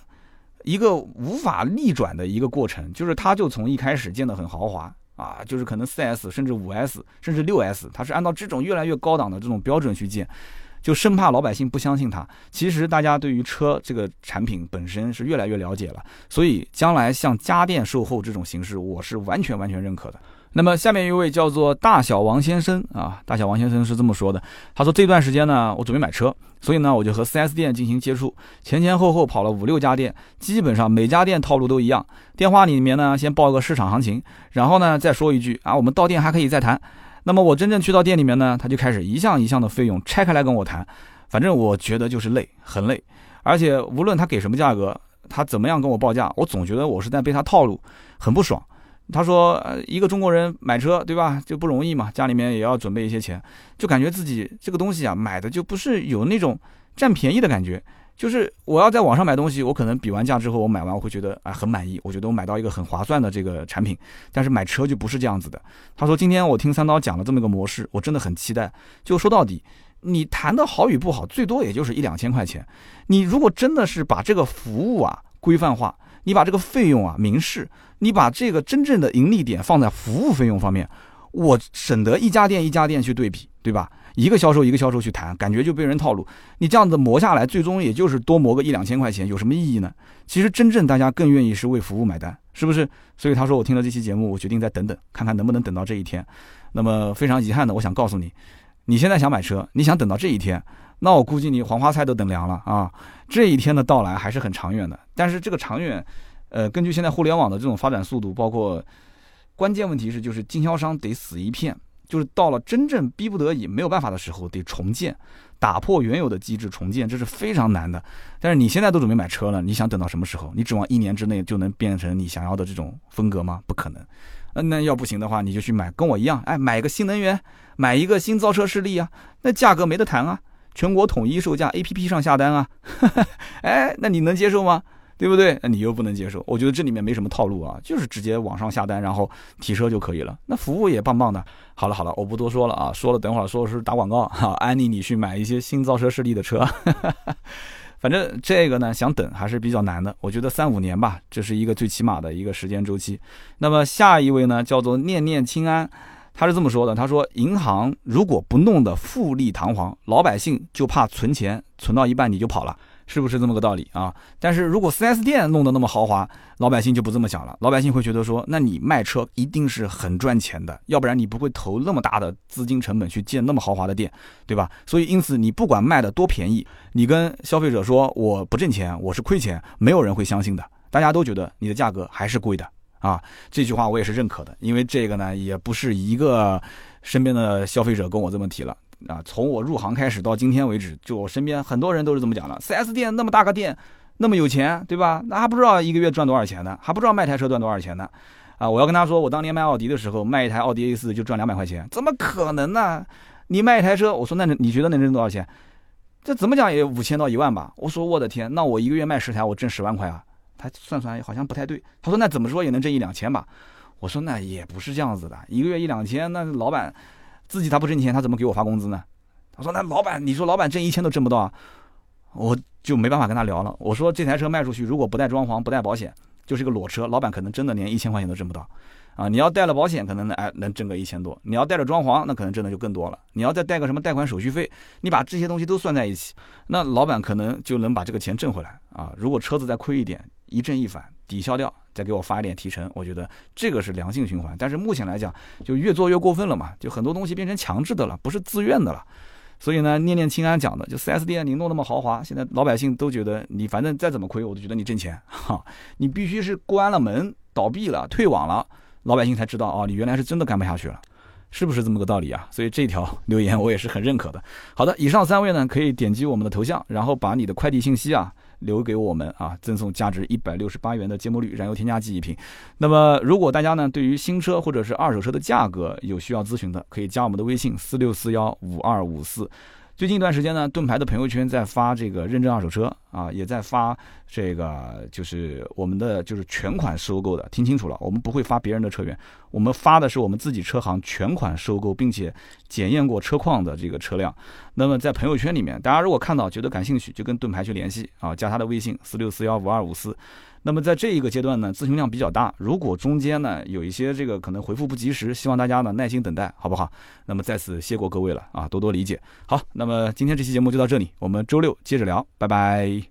一个无法逆转的一个过程，就是它就从一开始建得很豪华。啊，就是可能 四 S 甚至 五 S 甚至 六 S， 它是按照这种越来越高档的这种标准去建，就生怕老百姓不相信它。其实大家对于车这个产品本身是越来越了解了，所以将来像家电售后这种形式，我是完全完全认可的。那么下面一位叫做大小王先生啊，大小王先生是这么说的，他说这段时间呢，我准备买车，所以呢，我就和 四 S 店进行接触，前前后后跑了五六家店，基本上每家店套路都一样。电话里面呢，先报个市场行情，然后呢再说一句啊，我们到店还可以再谈。那么我真正去到店里面呢，他就开始一项一项的费用拆开来跟我谈，反正我觉得就是累，很累，而且无论他给什么价格，他怎么样跟我报价，我总觉得我是在被他套路，很不爽。他说一个中国人买车，对吧，就不容易嘛，家里面也要准备一些钱，就感觉自己这个东西啊买的就不是有那种占便宜的感觉，就是我要在网上买东西，我可能比完价之后，我买完我会觉得啊很满意，我觉得我买到一个很划算的这个产品，但是买车就不是这样子的。他说今天我听三刀讲了这么一个模式，我真的很期待，就说到底你谈的好与不好，最多也就是一两千块钱，你如果真的是把这个服务啊规范化，你把这个费用啊明示，你把这个真正的盈利点放在服务费用方面，我省得一家店一家店去对比，对吧？一个销售一个销售去谈，感觉就被人套路。你这样子磨下来，最终也就是多磨个一两千块钱，有什么意义呢？其实真正大家更愿意是为服务买单，是不是？所以他说我听了这期节目，我决定再等等，看看能不能等到这一天。那么非常遗憾的，我想告诉你，你现在想买车，你想等到这一天，那我估计你黄花菜都等凉了啊！这一天的到来还是很长远的，但是这个长远，呃，根据现在互联网的这种发展速度，包括关键问题是，就是经销商得死一片。就是到了真正逼不得已没有办法的时候得重建，打破原有的机制重建，这是非常难的。但是你现在都准备买车了，你想等到什么时候？你指望一年之内就能变成你想要的这种风格吗？不可能。那要不行的话，你就去买跟我一样，哎，买个新能源，买一个新造车势力啊，那价格没得谈啊，全国统一售价 A P P 上下单啊，呵呵，哎，那你能接受吗？对不对？那你又不能接受。我觉得这里面没什么套路啊，就是直接网上下单然后提车就可以了，那服务也棒棒的。好了好了，我不多说了啊，说了等会儿说的是打广告哈，安利你去买一些新造车势力的车。反正这个呢，想等还是比较难的，我觉得三五年吧，这是一个最起码的一个时间周期。那么下一位呢，叫做念念清安，他是这么说的，他说银行如果不弄得富丽堂皇，老百姓就怕存钱，存到一半你就跑了，是不是这么个道理啊？但是如果 四 S 店弄得那么豪华，老百姓就不这么想了，老百姓会觉得说，那你卖车一定是很赚钱的，要不然你不会投那么大的资金成本去建那么豪华的店，对吧？所以因此你不管卖的多便宜，你跟消费者说我不挣钱，我是亏钱，没有人会相信的，大家都觉得你的价格还是贵的啊。这句话我也是认可的，因为这个呢也不是一个身边的消费者跟我这么提了啊，从我入行开始到今天为止，就我身边很多人都是这么讲的。四 S 店那么大个店，那么有钱，对吧？那还不知道一个月赚多少钱呢，还不知道卖台车赚多少钱呢。啊，我要跟他说，我当年卖奥迪的时候，卖一台奥迪 A 四 就赚两百块钱，怎么可能呢？你卖一台车，我说那你觉得能挣多少钱？这怎么讲也五千到一万吧。我说我的天，那我一个月卖十台，我挣十万块啊。他算算好像不太对。他说那怎么说也能挣一两千吧。我说那也不是这样子的，一个月一两千，那老板。自己他不挣钱，他怎么给我发工资呢？他说：“那老板，你说老板挣一千都挣不到啊，我就没办法跟他聊了。”我说：“这台车卖出去，如果不带装潢、不带保险，就是个裸车，老板可能真的连一千块钱都挣不到啊！你要带了保险，可能哎能挣个一千多；你要带着装潢，那可能挣的就更多了。你要再带个什么贷款手续费，你把这些东西都算在一起，那老板可能就能把这个钱挣回来啊！如果车子再亏一点，一正一反抵消掉。”再给我发一点提成，我觉得这个是良性循环。但是目前来讲，就越做越过分了嘛，就很多东西变成强制的了，不是自愿的了。所以呢，念念清安讲的，就 四 S 店你弄那么豪华，现在老百姓都觉得你反正再怎么亏，我都觉得你挣钱哈。你必须是关了门、倒闭了、退网了，老百姓才知道啊、哦，你原来是真的干不下去了，是不是这么个道理啊？所以这条留言我也是很认可的。好的，以上三位呢，可以点击我们的头像，然后把你的快递信息啊。留给我们啊，赠送价值一百六十八元的节末绿燃油添加剂一瓶。那么如果大家呢对于新车或者是二手车的价格有需要咨询的，可以加我们的微信四六四一五二五四。最近一段时间呢，盾牌的朋友圈在发这个认证二手车啊，也在发这个就是我们的就是全款收购的。听清楚了，我们不会发别人的车源，我们发的是我们自己车行全款收购并且检验过车况的这个车辆。那么在朋友圈里面，大家如果看到觉得感兴趣，就跟盾牌去联系啊，加他的微信四六四一五二五四。那么在这一个阶段呢，咨询量比较大，如果中间呢有一些这个可能回复不及时，希望大家呢耐心等待，好不好？那么在此谢过各位了啊，多多理解。好，那么今天这期节目就到这里，我们周六接着聊，拜拜。